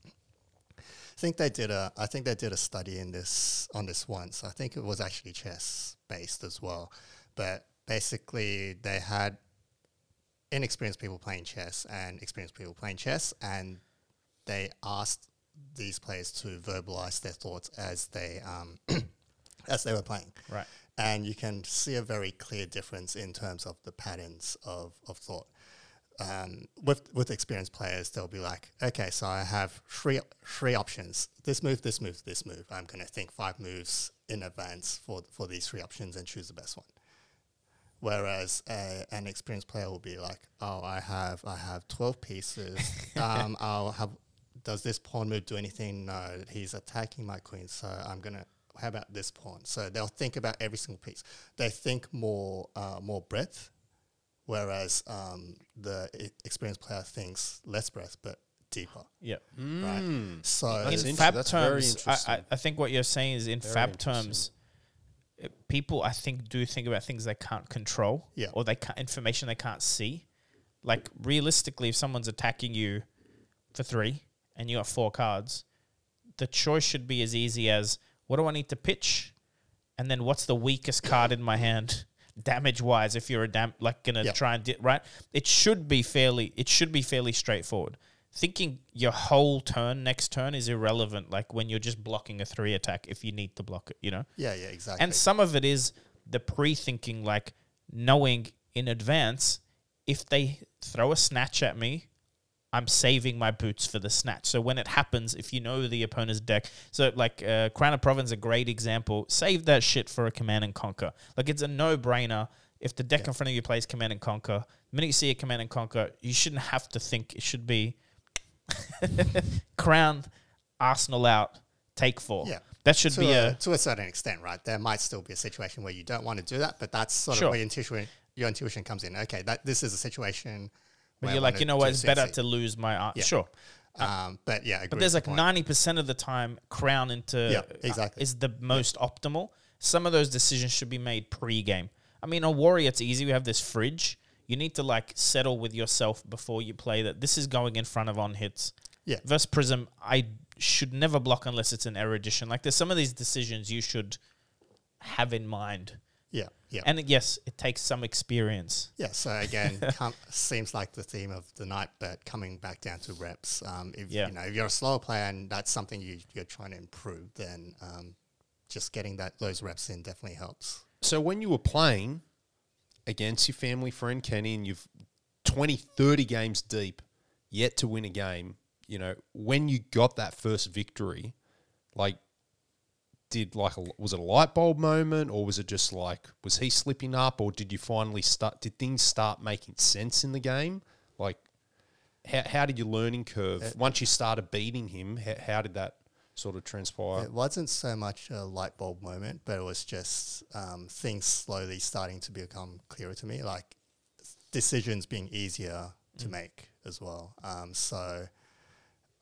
I think they did a I think they did a study in this on this once. I think it was actually chess based as well. But basically they had inexperienced people playing chess and experienced people playing chess, and they asked these players to verbalize their thoughts as they um as they were playing. Right. And you can see a very clear difference in terms of the patterns of, of thought. Um, with with experienced players, they'll be like, okay, so I have three three options. This move, this move, this move. I'm going to think five moves in advance for for these three options and choose the best one. Whereas a, an experienced player will be like, oh, I have I have twelve pieces. um, I'll have. Does this pawn move do anything? No, he's attacking my queen, so I'm gonna. How about this pawn? So they'll think about every single piece. They think more uh, more breadth, whereas um, the I- experienced player thinks less breadth, but deeper. Yeah. Mm. Right. So in that's fab that's terms, I, I think what you're saying is in very fab terms. People, I think, do think about things they can't control, yeah. or they can't, information they can't see. Like realistically, if someone's attacking you for three and you got four cards, the choice should be as easy as what do I need to pitch, and then what's the weakest card in my hand, damage wise. If you're a dam- like gonna yeah. try and di- right, it should be fairly. It should be fairly straightforward. Thinking your whole turn, next turn is irrelevant, like when you're just blocking a three attack if you need to block it, you know? Yeah, yeah, exactly. And some of it is the pre-thinking, like knowing in advance, if they throw a snatch at me, I'm saving my boots for the snatch. So when it happens, if you know the opponent's deck, so like uh, Crown of Province is a great example, save that shit for a Command and Conquer. Like it's a no-brainer. If the deck yeah. in front of you plays Command and Conquer, the minute you see a Command and Conquer, you shouldn't have to think. It should be... Crown, Arsenal out, take four. Yeah. That should to be a, a... To a certain extent, right? There might still be a situation where you don't want to do that, but that's sort sure. of where your intuition, your intuition comes in. Okay, that this is a situation where but you're I like, you know what, it's better to lose my... Ar- yeah. Sure. Um, but yeah, But there's like point. ninety percent of the time, Crown into... Yeah, exactly. Uh, is the most yeah. optimal. Some of those decisions should be made pre-game. I mean, on Warrior, it's easy. We have this fridge. You need to like settle with yourself before you play that this is going in front of on hits. Yeah. Versus Prism, I should never block unless it's an error edition. Like there's some of these decisions you should have in mind. Yeah. Yeah. And yes, it takes some experience. Yeah. So again, com- seems like the theme of the night, but coming back down to reps. Um, if yeah. you know, if you're a slower player and that's something you, you're trying to improve, then um, just getting that those reps in definitely helps. So when you were playing against your family friend Kenny and you've twenty, thirty games deep, yet to win a game, you know, when you got that first victory, like did like a, was it a light bulb moment or was it just like, was he slipping up or did you finally start, did things start making sense in the game? Like how, how did your learning curve, once you started beating him, how, how did that sort of transpire? It wasn't so much a light bulb moment, but it was just um, things slowly starting to become clearer to me, like decisions being easier mm. to make as well. Um, so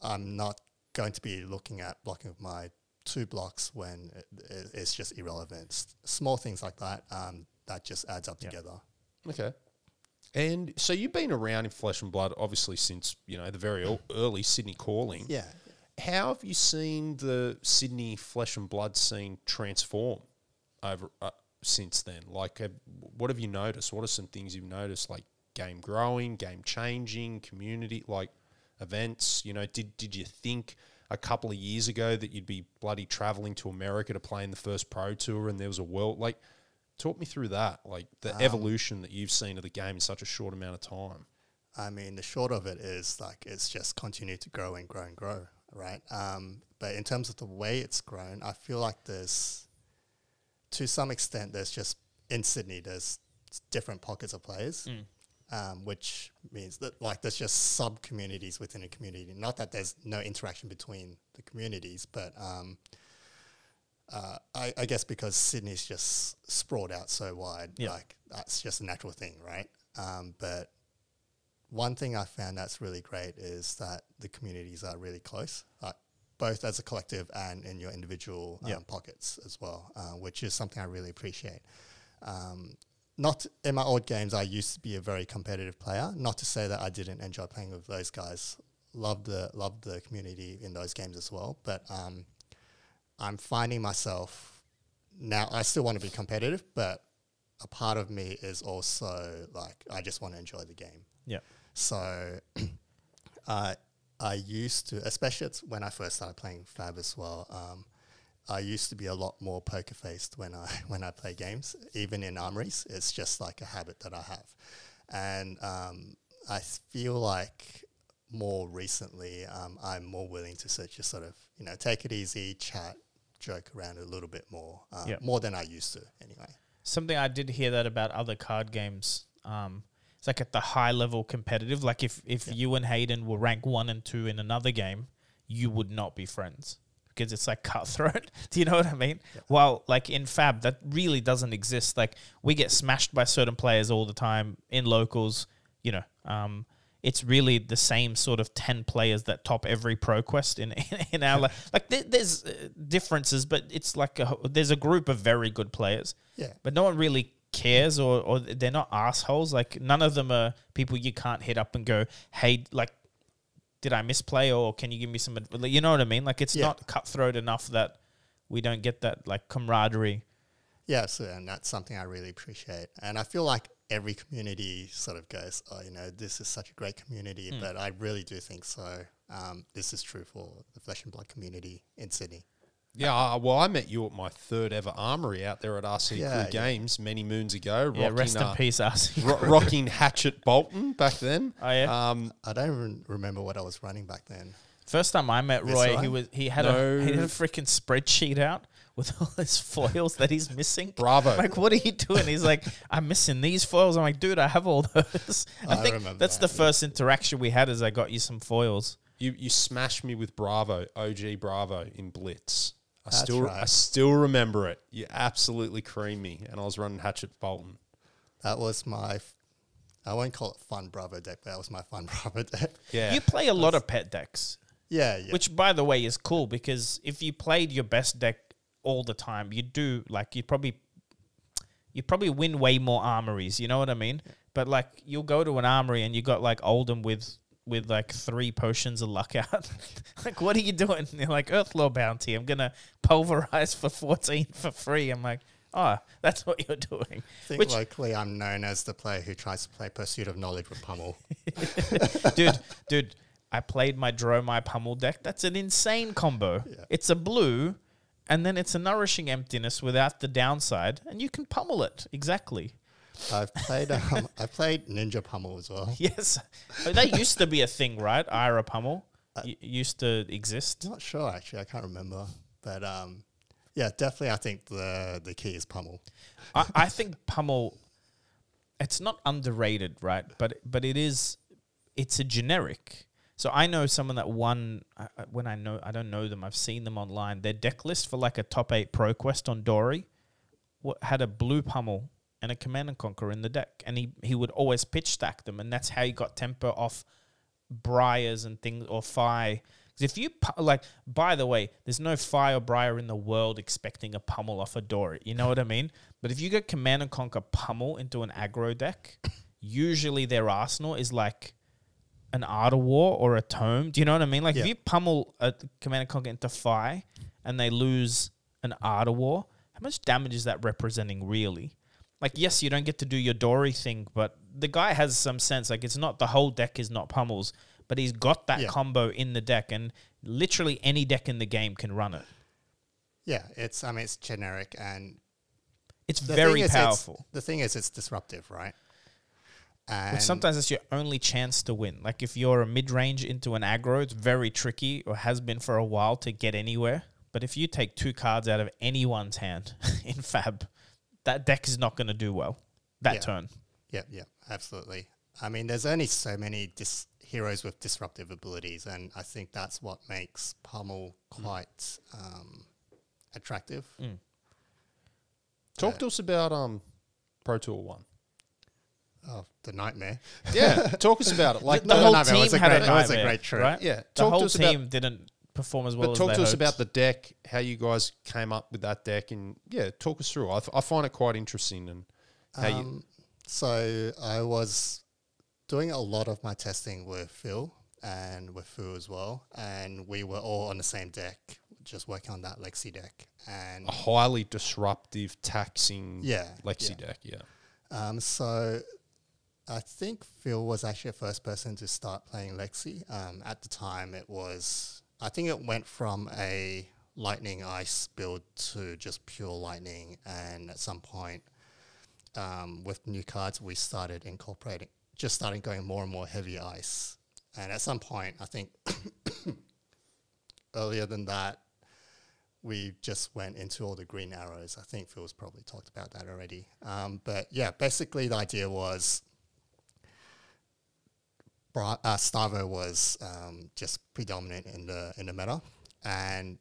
I'm not going to be looking at blocking with my two blocks when it, it, it's just irrelevant. S- small things like that, um, that just adds up yeah. together. Okay. And so you've been around in Flesh and Blood, obviously, since, you know, the very early Sydney calling. Yeah. How have you seen the Sydney Flesh and Blood scene transform over uh, since then? Like, uh, what have you noticed? What are some things you've noticed, like game growing, game changing, community, like events? You know, did, did you think a couple of years ago that you'd be bloody traveling to America to play in the first Pro Tour and there was a world? Like, talk me through that, like the um, evolution that you've seen of the game in such a short amount of time. I mean, the short of it is, like, it's just continued to grow and grow and grow. Right, um, but in terms of the way it's grown, I feel like there's, to some extent, there's just in Sydney there's different pockets of players, mm. um, which means that like there's just sub communities within a community. Not that there's no interaction between the communities, but um, uh, I, I guess because Sydney's just sprawled out so wide, yeah. like that's just a natural thing, right? Um, but one thing I found that's really great is that the communities are really close, like both as a collective and in your individual um, yeah. pockets as well, uh, which is something I really appreciate. Um, not in my old games, I used to be a very competitive player. Not to say that I didn't enjoy playing with those guys. Loved the loved the community in those games as well. But um, I'm finding myself now. I still want to be competitive, but a part of me is also like I just want to enjoy the game. Yeah. So uh, I used to, especially when I first started playing Fab as well, um, I used to be a lot more poker-faced when I when I play games, even in armories. It's just like a habit that I have. And um, I feel like more recently um, I'm more willing to sort of just sort of, you know, take it easy, chat, joke around a little bit more, um, yep. more than I used to anyway. something I did hear that about other card games. Um, it's like at the high level competitive. Like if, if yeah. you and Hayden were rank one and two in another game, you would not be friends because it's like cutthroat. Do you know what I mean? Yeah. While like in Fab, that really doesn't exist. Like we get smashed by certain players all the time in locals, you know, um, it's really the same sort of ten players that top every pro quest in in, in our life. Like there, there's differences, but it's like a, there's a group of very good players. Yeah. But no one really cares, or, or they're not assholes. Like none of them are people you can't hit up and go, hey, like, did I misplay, or can you give me some? Adv-? You know what I mean? Like it's yeah. not cutthroat enough that we don't get that like camaraderie. Yes, and that's something I really appreciate, and I feel like every community sort of goes, oh, you know, this is such a great community, mm. but I really do think so. Um, this is true for the Flesh and Blood community in Sydney. Yeah, uh, well, I met you at my third ever armory out there at R C P yeah, Games yeah. many moons ago. Yeah, rocking, rest in uh, peace, R C P. Ro- rocking Hatchet Boltyn back then. Oh, yeah. Um, I don't even remember what I was running back then. First time I met Roy, he was he had no. a he had a freaking spreadsheet out with all his foils that he's missing. Bravo. Like, what are you doing? He's like, I'm missing these foils. I'm like, dude, I have all those. I, I think that's that, the yeah. first interaction we had is I got you some foils. You you smashed me with Bravo, O G Bravo in Blitz. I that's still right. I still remember it. You absolutely creamed me, and I was running Hatchet Boltyn. That was my... F- I won't call it fun Bravo deck, but that was my fun Bravo deck. Yeah. You play a lot that's, of pet decks. Yeah, yeah. Which, by the way, is cool, because if you played your best deck all the time, you do like you probably you probably win way more armories, you know what I mean? Yeah. But like you'll go to an armory and you got like Oldhim with with like three potions of luck out. Like, what are you doing? You're like, Earthlaw bounty, I'm gonna pulverize for fourteen for free. I'm like, oh, that's what you're doing. I think Which, locally I'm known as the player who tries to play Pursuit of Knowledge with Pummel. dude, dude, I played my Dromai Pummel deck. That's an insane combo. Yeah. It's a blue. And then it's a nourishing emptiness without the downside, and you can pummel it. Exactly. I've played um, I played Ninja Pummel as well. Yes. That used to be a thing, right? Ira Pummel uh, y- used to exist. Not sure, actually. I can't remember. But, um, yeah, definitely I think the, the key is Pummel. I, I think Pummel, it's not underrated, right? But but it is, it's a generic. So I know someone that won, uh, when I know, I don't know them, I've seen them online. Their deck list for like a top eight pro quest on Dori what, had a blue Pummel and a Command and Conquer in the deck. And he, he would always pitch stack them. And that's how he got tempo off Briars and things, or Phi. Because if you, like, by the way, there's no Phi or Briar in the world expecting a Pummel off a Dori. You know what I mean? But if you get Command and Conquer Pummel into an aggro deck, usually their arsenal is like an Art of War or a Tome. Do you know what I mean? Like yeah. if you pummel a Command and Conquer into Phi and they lose an Art of War, how much damage is that representing really? Like, yes, you don't get to do your Dory thing, but the guy has some sense. Like, it's not, the whole deck is not pummels, but he's got that yeah. combo in the deck, and literally any deck in the game can run it. Yeah, it's, I mean, it's generic, and it's very powerful. It's, the thing is, it's disruptive, right? And which sometimes it's your only chance to win. Like if you're a mid-range into an aggro, it's very tricky, or has been for a while, to get anywhere. But if you take two cards out of anyone's hand in Fab, that deck is not going to do well that yeah. turn. Yeah, yeah, absolutely. I mean, there's only so many dis- heroes with disruptive abilities, and I think that's what makes Pummel quite mm. um, attractive. Mm. Talk uh, to us about um, Pro Tour one. Oh, the nightmare. Yeah, talk us about it. Like the, the whole team was a had great, a nightmare. It was a great trip. Right? Yeah, the talk whole team about, didn't perform as well as they hoped. But talk to us about the deck, how you guys came up with that deck, and yeah, talk us through. I, th- I find it quite interesting. And how um, you so I was doing a lot of my testing with Phil and with Fu as well, and we were all on the same deck, just working on that Lexi deck, and a highly disruptive, taxing yeah, Lexi yeah. deck. Yeah. Um. So. I think Phil was actually the first person to start playing Lexi. Um, at the time, it was... I think it went from a lightning ice build to just pure lightning. And at some point, um, with new cards, we started incorporating... Just started going more and more heavy ice. And at some point, I think... earlier than that, we just went into all the green arrows. I think Phil's probably talked about that already. Um, but yeah, basically the idea was uh, Starvo was um, just predominant in the in the meta, and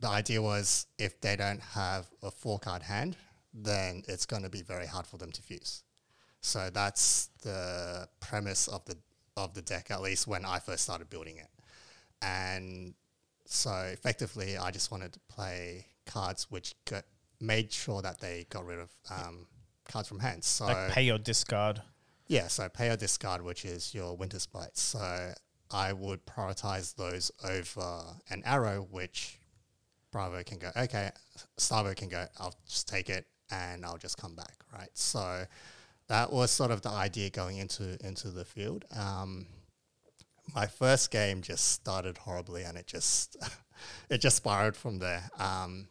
the idea was if they don't have a four-card hand, then it's going to be very hard for them to fuse. So that's the premise of the of the deck, at least when I first started building it. And so effectively, I just wanted to play cards which got, made sure that they got rid of um, cards from hands. So like pay or discard. Yeah, so pay or discard, which is your Winter Sprites. So I would prioritize those over an arrow, which Bravo can go, okay, Starvo can go, I'll just take it and I'll just come back, right? So that was sort of the idea going into into the field. Um, my first game just started horribly, and it just it just spiraled from there. Um,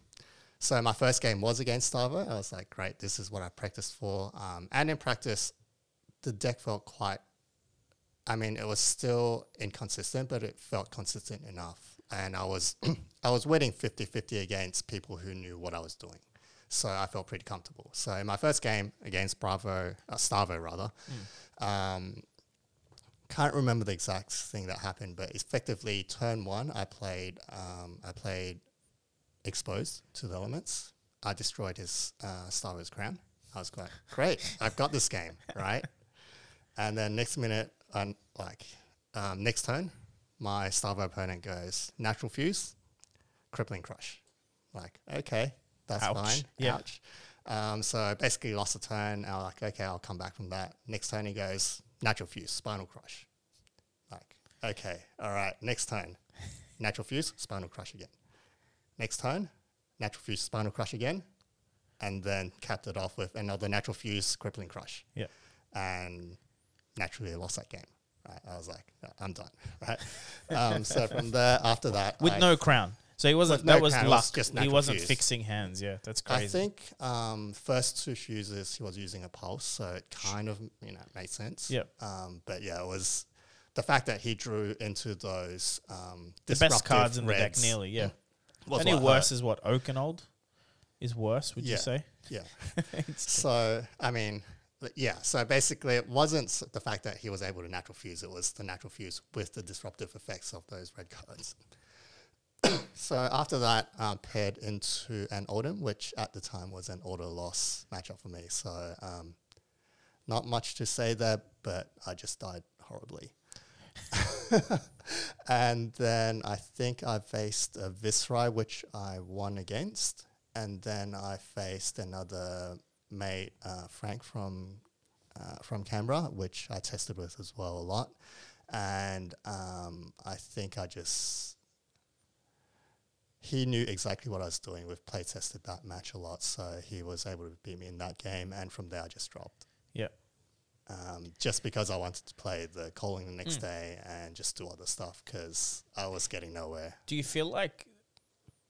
so my first game was against Starvo. I was like, great, this is what I practiced for. Um, and in practice, the deck felt quite, I mean, it was still inconsistent, but it felt consistent enough. And I was I was winning fifty-fifty against people who knew what I was doing. So I felt pretty comfortable. So in my first game against Bravo, uh, Starvo rather, mm. um, can't remember the exact thing that happened, but effectively turn one, I played um, I played Exposed to the Elements. I destroyed his uh, Starvo's crown. I was like, great, I've got this game, right? And then next minute, um, like um, next turn, my Starvo opponent goes, Natural Fuse, Crippling Crush. Like, okay, that's Ouch. fine. Yeah. Ouch. Um, so I basically lost a turn. I was like, okay, I'll come back from that. Next turn he goes, Natural Fuse, Spinal Crush. Like, okay, all right, next turn. Natural Fuse, Spinal Crush again. Next turn, Natural Fuse, Spinal Crush again. And then capped it off with another Natural Fuse, Crippling Crush. Yeah. And naturally lost that game. Right, I was like, no, I'm done, right? Um, so from there, after that... With I, no crown. So he wasn't, that no was crown, luck. Was just he wasn't fuse. fixing hands, yeah. That's crazy. I think um, first two fuses, he was using a pulse, so it kind of, you know, made sense. Yep. Um, but yeah, it was the fact that he drew into those um, the best cards in reds, the deck, nearly, yeah. Mm, Any worse hurt. is what, Oakenold is worse, would yeah, you say? Yeah. So, I mean... Yeah, so basically it wasn't the fact that he was able to Natural Fuse, it was the Natural Fuse with the disruptive effects of those red cards. So after that, um, paired into an Oldhim, which at the time was an auto-loss matchup for me. So um, not much to say there, but I just died horribly. And then I think I faced a Viscera, which I won against, and then I faced another... mate uh, Frank from uh, from Canberra, which I tested with as well a lot, and um, I think I just he knew exactly what I was doing. We've play tested that match a lot, so he was able to beat me in that game, and from there I just dropped. Yeah, um, just because I wanted to play the calling the next mm. day and just do other stuff because I was getting nowhere. Do you feel like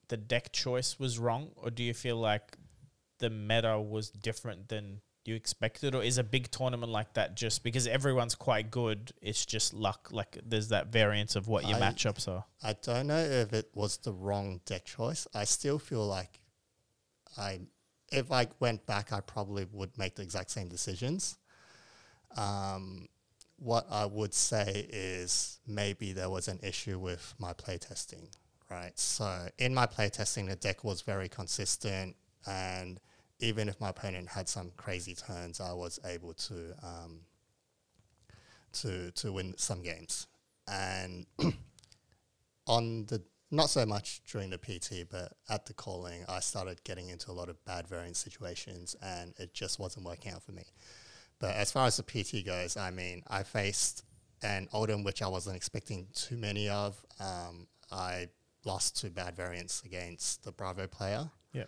the deck choice was wrong, or do you feel like the meta was different than you expected? Or is a big tournament like that just because everyone's quite good, it's just luck? Like there's that variance of what your I, matchups are. I don't know if it was the wrong deck choice. I still feel like I, if I went back, I probably would make the exact same decisions. Um, what I would say is maybe there was an issue with my playtesting, right? So in my playtesting, the deck was very consistent, and even if my opponent had some crazy turns, I was able to um, to to win some games. And on the not so much during the P T, but at the calling, I started getting into a lot of bad variance situations, and it just wasn't working out for me. But as far as the P T goes, I mean, I faced an Oldhim which I wasn't expecting too many of. Um, I lost to bad variance against the Bravo player. Yeah.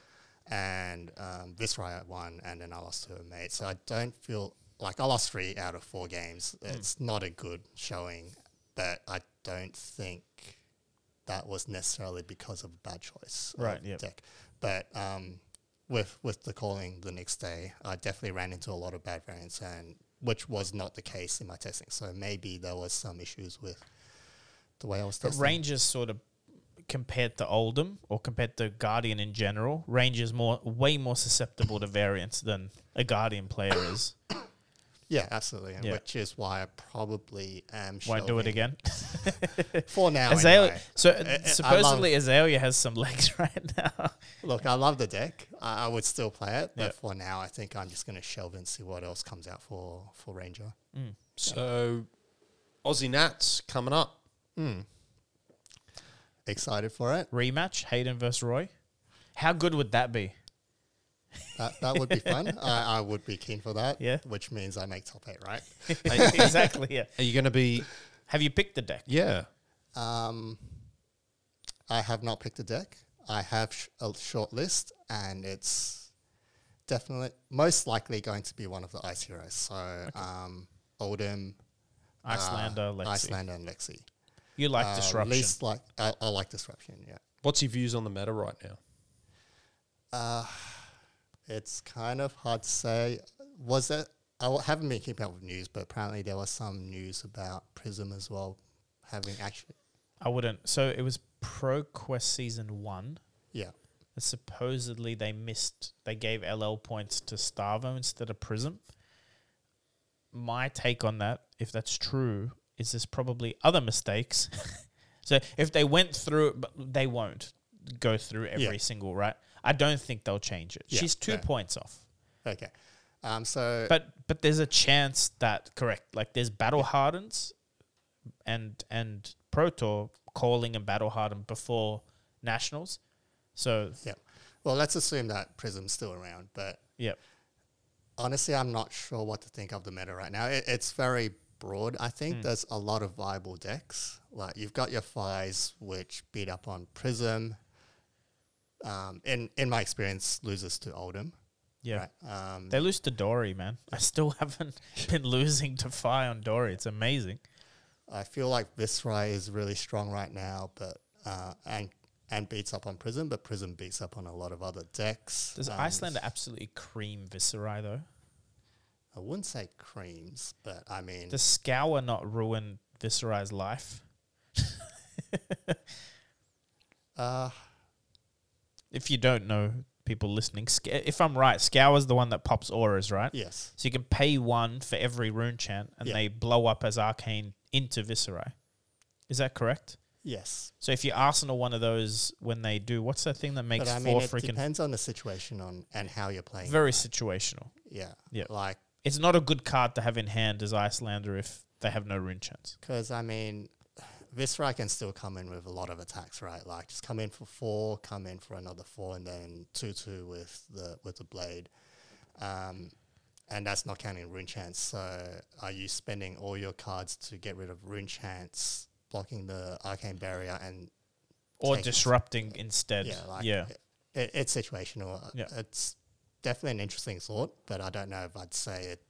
And um, this riot won, and then I lost to a mate. So I don't feel like I lost three out of four games. Mm. It's not a good showing, but I don't think that was necessarily because of a bad choice. Right, yeah. Deck. But um, with with the calling the next day, I definitely ran into a lot of bad variants, and which was not the case in my testing. So maybe there was some issues with the way I was testing. The ranges sort of compared to Oldhim or compared to Guardian in general, Ranger's more way more susceptible to variance than a Guardian player is. Yeah, absolutely, and yeah. which is why I probably am Won't do it again. For now, Azalea, anyway. So uh, supposedly Azalea has some legs right now. Look, I love the deck. I, I would still play it, but yep. for now I think I'm just going to shelve and see what else comes out for, for Ranger. Mm. So, Aussie Nats coming up. Mm. Excited for it. Rematch, Hayden versus Roy. How good would that be? That, that would be fun. I, I would be keen for that. Yeah. Which means I make top eight, right? Exactly, yeah. Are you going to be... Have you picked the deck? Yeah. Um, I have not picked a deck. I have sh- a short list, and it's definitely, most likely going to be one of the Ice Heroes. So, okay. um, Oldhim, Icelander, uh, Lexi. Icelander and Lexi. You like uh, disruption. Least like, I, I like disruption, yeah. What's your views on the meta right now? Uh... It's kind of hard to say. Was it? I haven't been keeping up with news, but apparently there was some news about Prism as well having actually. I wouldn't. So it was Pro Quest Season one. Yeah. And supposedly they missed. They gave L L points to Starvo instead of Prism. My take on that, if that's true, is there's probably other mistakes. So if they went through, but they won't go through every yeah. single, right? I don't think they'll change it. Yeah, She's two okay. points off. Okay. Um, so But but there's a chance that correct, like there's battle hardens and and Pro Tour calling and battle hardened before nationals. So yeah. Well, let's assume that Prism's still around, but yeah. honestly I'm not sure what to think of the meta right now. It, it's very broad. I think mm. there's a lot of viable decks. Like you've got your Phi's which beat up on Prism. Um, in, in my experience, loses to Oldhim. Yeah. Right? Um, they lose to Dori, man. I still haven't been losing to Fire on Dori. It's amazing. I feel like Viscera is really strong right now, but uh, and and beats up on Prism, but Prism beats up on a lot of other decks. Does um, Icelander absolutely cream Viscera, though? I wouldn't say creams, but I mean... Does Scour not ruin Viscera's life? uh... If you don't know, people listening, if I'm right, Scour's the one that pops auras, right? Yes. So you can pay one for every rune chant, and yeah. they blow up as arcane into Viscera. Is that correct? Yes. So if you arsenal one of those when they do, what's that thing that makes but, I mean, four freaking... It depends on the situation on and how you're playing. Very situational. Yeah. Yeah. Like... It's not a good card to have in hand as Icelander if they have no rune chants. Because, I mean... Viscera can still come in with a lot of attacks, right? Like just come in for four, come in for another four, and then two two with the with the blade, um, and that's not counting rune chants. So are you spending all your cards to get rid of rune chants, blocking the arcane barrier, and or disrupting instead? Yeah, like yeah. It, it, it's situational. Yeah. It's definitely an interesting thought, but I don't know if I'd say it.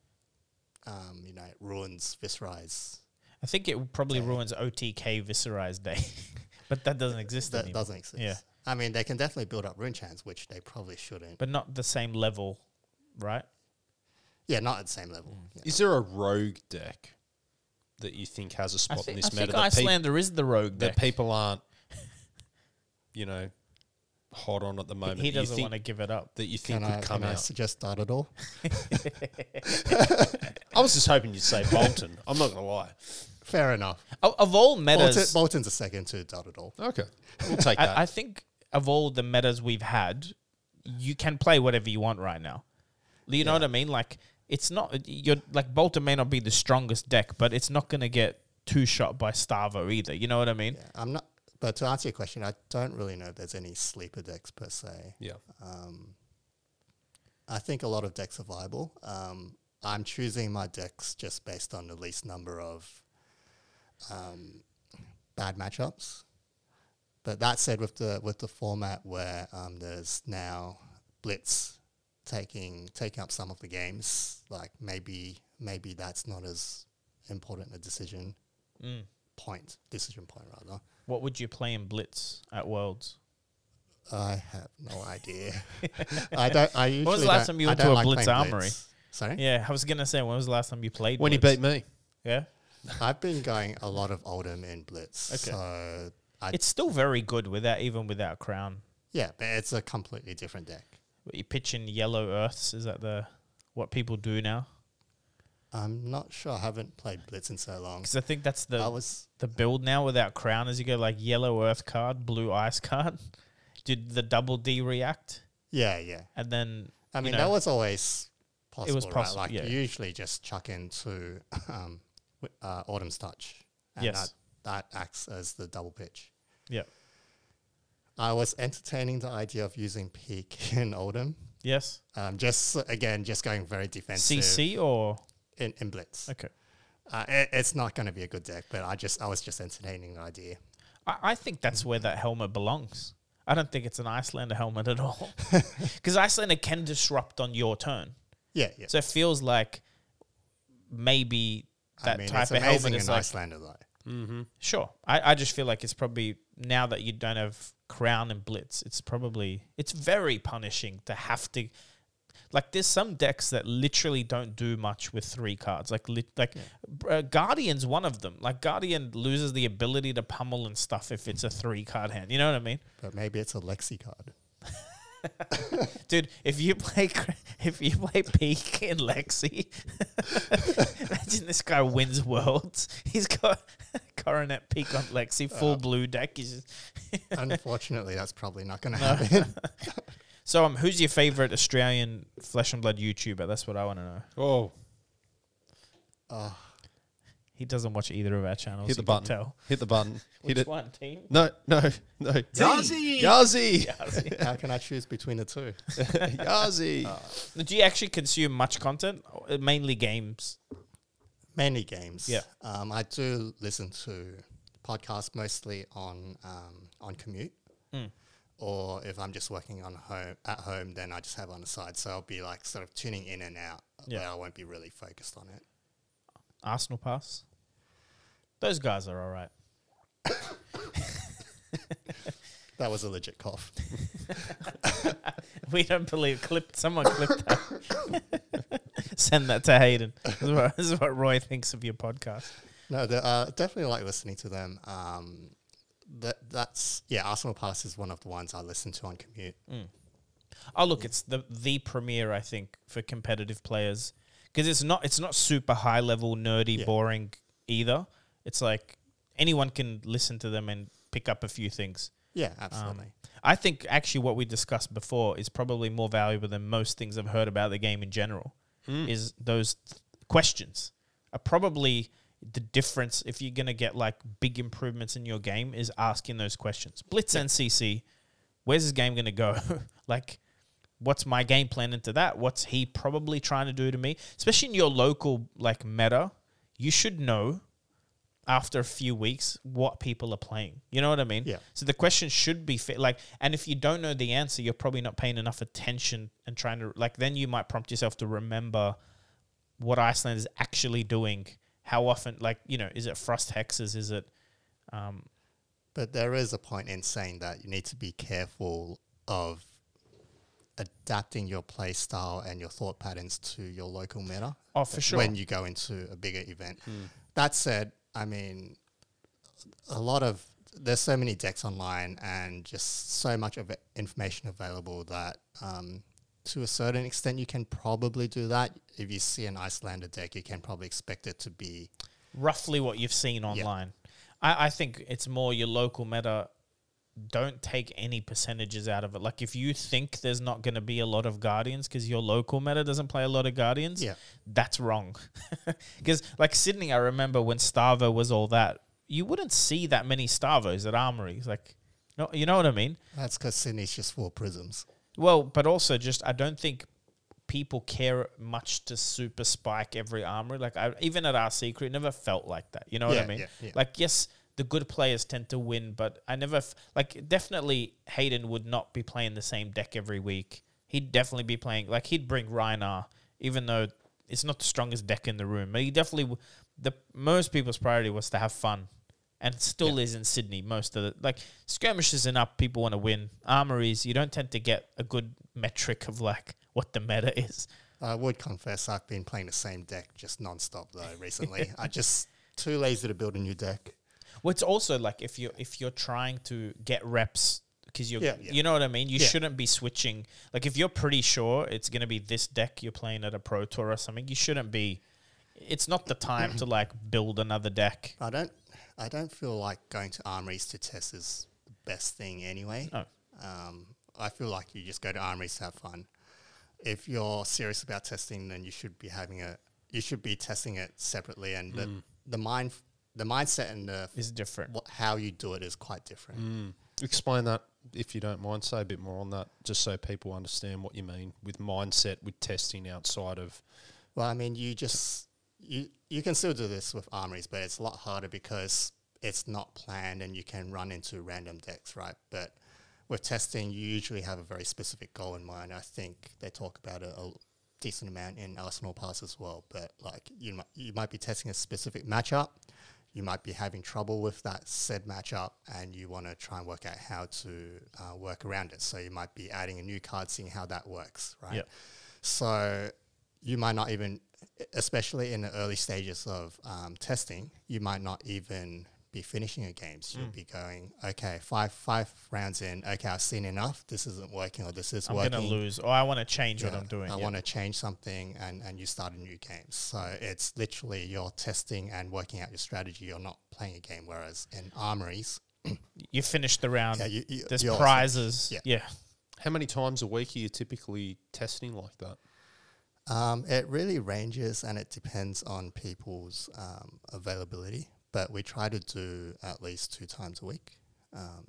Um, you know, it ruins Viscera's. I think it probably yeah. ruins O T K Viscera's day, but that doesn't exist that anymore. That doesn't exist. Yeah. I mean, they can definitely build up rune chants, which they probably shouldn't. But not the same level, right? Yeah, not at the same level. Mm. Yeah. Is there a rogue deck that you think has a spot I think, in this I meta? I think Icelander peop- is the rogue deck. That people aren't, you know, hot on at the moment. He, he doesn't want to give it up. That you think can could I, come can out. I suggest that at all? I was just hoping you'd say Boltyn. I'm not going to lie. Fair enough. Of, of all metas... Boltyn's a second to Dotadol. Okay. We'll take that. I, I think of all the metas we've had, you can play whatever you want right now. You yeah. know what I mean? Like, it's not... You're, like, Boltyn may not be the strongest deck, but it's not going to get two-shot by Starvo either. You know what I mean? Yeah, I'm not... But to answer your question, I don't really know if there's any sleeper decks per se. Yeah. Um, I think a lot of decks are viable. Um, I'm choosing my decks just based on the least number of... Um, bad matchups, but that said, with the with the format where um, there's now blitz taking taking up some of the games, like maybe maybe that's not as important a decision mm. point decision point rather. What would you play in blitz at Worlds? I have no idea. I don't. I usually. When was the last time you went to a like blitz armory? Blitz. Sorry. Yeah, I was gonna say when was the last time you played? When blitz? He beat me. Yeah. I've been going a lot of Oldhim in blitz, okay. so I, it's still very good without even without Crown. Yeah, but it's a completely different deck. But you're pitching Yellow Earths. Is that the what people do now? I'm not sure. I haven't played Blitz in so long. Because I think that's the I was, the build now without Crown is you go like Yellow Earth card, Blue Ice card. Did the double D react? Yeah, yeah. And then... I mean, know, that was always possible, it was possible right? Like, yeah. You usually just chuck into um, uh, Autumn's Touch. And yes. That, that acts as the double pitch. Yeah. I was entertaining the idea of using Peak in Oldhim. Yes. Um, just, again, just going very defensive. C C or...? In, in Blitz. Okay. Uh, it, it's not going to be a good deck, but I just I was just entertaining the idea. I, I think that's where that helmet belongs. I don't think it's an Icelander helmet at all. Because Icelander can disrupt on your turn. Yeah, yeah. So it feels like maybe that I mean, type of helmet is like... it's amazing in Icelander, though. Mm-hmm. Sure. I, I just feel like it's probably... Now that you don't have Crown and Blitz, it's probably... It's very punishing to have to... Like, there's some decks that literally don't do much with three cards. Like, li- like yeah. uh, Guardian's one of them. Like, Guardian loses the ability to pummel and stuff if it's a three-card hand. You know what I mean? But maybe it's a Lexi card. Dude, if you play if you play Peak in Lexi, imagine this guy wins Worlds. He's got Coronet Peak on Lexi, full uh, blue deck. Unfortunately, that's probably not going to no. happen. So, um, who's your favourite Australian Flesh and Blood YouTuber? That's what I want to know. Oh. Uh, he doesn't watch either of our channels. Hit the button. Tell. Hit the button. Hit Which it. one? Team? No, no, no. Yazi! Yazi! Yazi. How can I choose between the two? Yazi! Uh, Do you actually consume much content? Mainly games? Mainly games. Yeah. Um, I do listen to podcasts mostly on, um, on commute. Mm. Or if I'm just working on home at home, then I just have it on the side. So I'll be like sort of tuning in and out. Yeah. But I won't be really focused on it. Arsenal pass? Those guys are all right. That was a legit cough. We don't believe. Clipped. Someone clipped that. Send that to Hayden. This is what, this is what Roy thinks of your podcast. No, uh, definitely like listening to them. Um, That that's yeah. Arsenal Pass is one of the ones I listen to on commute. Mm. Oh look, yeah. It's the the premiere I think for competitive players because it's not it's not super high level nerdy yeah. boring either. It's like anyone can listen to them and pick up a few things. Yeah, absolutely. Um, I think actually what we discussed before is probably more valuable than most things I've heard about the game in general. Mm. Is those th- questions are probably. The difference, if you're going to get like big improvements in your game, is asking those questions. Blitz yeah. and C C, where's this game going to go? Like, what's my game plan into that? What's he probably trying to do to me? Especially in your local like meta, you should know after a few weeks what people are playing. You know what I mean? Yeah. So the question should be fit, like, and if you don't know the answer, you're probably not paying enough attention and trying to like. Then you might prompt yourself to remember what Iceland is actually doing. How often, like, you know, is it Frost Hexes? Is it... Um, but there is a point in saying that you need to be careful of adapting your play style and your thought patterns to your local meta. Oh, for sure. When you go into a bigger event. Mm. That said, I mean, a lot of... There's so many decks online and just so much of information available that... Um, to a certain extent, you can probably do that. If you see an Icelander deck, you can probably expect it to be... Roughly what you've seen online. Yep. I, I think it's more your local meta. Don't take any percentages out of it. Like, if you think there's not going to be a lot of Guardians because your local meta doesn't play a lot of Guardians, yep. That's wrong. Because, like, Sydney, I remember when Starvo was all that, you wouldn't see that many Starvos at Armories. Like, no, you know what I mean? That's because Sydney's just four Prisms. Well, but also just I don't think people care much to super spike every armory. Like I, even at R C Crew, it never felt like that. You know yeah, what I mean? Yeah, yeah. Like, yes, the good players tend to win, but I never... F- like, definitely Hayden would not be playing the same deck every week. He'd definitely be playing... Like, he'd bring Rhinar, even though it's not the strongest deck in the room. But he definitely... W- the most people's priority was to have fun. And it still yeah. is in Sydney, most of the... Like, skirmishes and up, people want to win. Armories, you don't tend to get a good metric of, like, what the meta is. I would confess I've been playing the same deck just non-stop, though, recently. I'm just too lazy to build a new deck. What's also like if you if you're trying to get reps because you're yeah, yeah. you know what I mean. You yeah. shouldn't be switching. Like if you're pretty sure it's gonna be this deck you're playing at a pro tour or something, you shouldn't be. It's not the time to like build another deck. I don't. I don't feel like going to armories to test is the best thing anyway. Oh. Um, I feel like you just go to armories to have fun. If you're serious about testing, then you should be having a. You should be testing it separately, and mm. the the mind, the mindset, and the is different. Wh- how you do it is quite different. Mm. Explain that if you don't mind. Say a bit more on that, just so people understand what you mean with mindset with testing outside of. Well, I mean, you just you you can still do this with armories, but it's a lot harder because it's not planned, and you can run into random decks, right? But with testing, you usually have a very specific goal in mind. I think they talk about it a decent amount in Arsenal Pass as well. But like you, m- you might be testing a specific matchup. You might be having trouble with that said matchup, and you want to try and work out how to uh, work around it. So you might be adding a new card, seeing how that works, right? Yep. So you might not even, especially in the early stages of um, testing, you might not even be finishing your games. You'll mm. be going, okay, five five rounds in, okay, I've seen enough, this isn't working, or this is I'm working. I'm going to lose, or I want to change yeah, what I'm doing. I yeah. want to change something, and, and you start a new game. So it's literally you're testing and working out your strategy. You're not playing a game, whereas in armories... you finish the round, yeah, you, you, there's prizes. Yeah. yeah. How many times a week are you typically testing like that? Um, it really ranges, and it depends on people's um, availability. But we try to do at least two times a week. Um,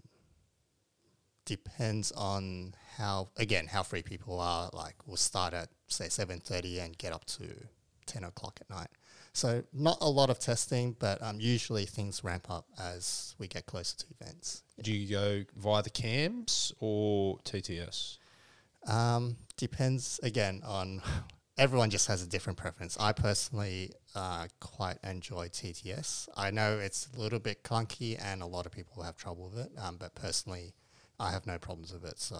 depends on how, again, how free people are. Like we'll start at, say, seven thirty and get up to ten o'clock at night. So not a lot of testing, but um, usually things ramp up as we get closer to events. Do you go via the cams or T T S? Um, depends, again, on... Everyone just has a different preference. I personally uh, quite enjoy T T S. I know it's a little bit clunky and a lot of people have trouble with it, um, but personally I have no problems with it, so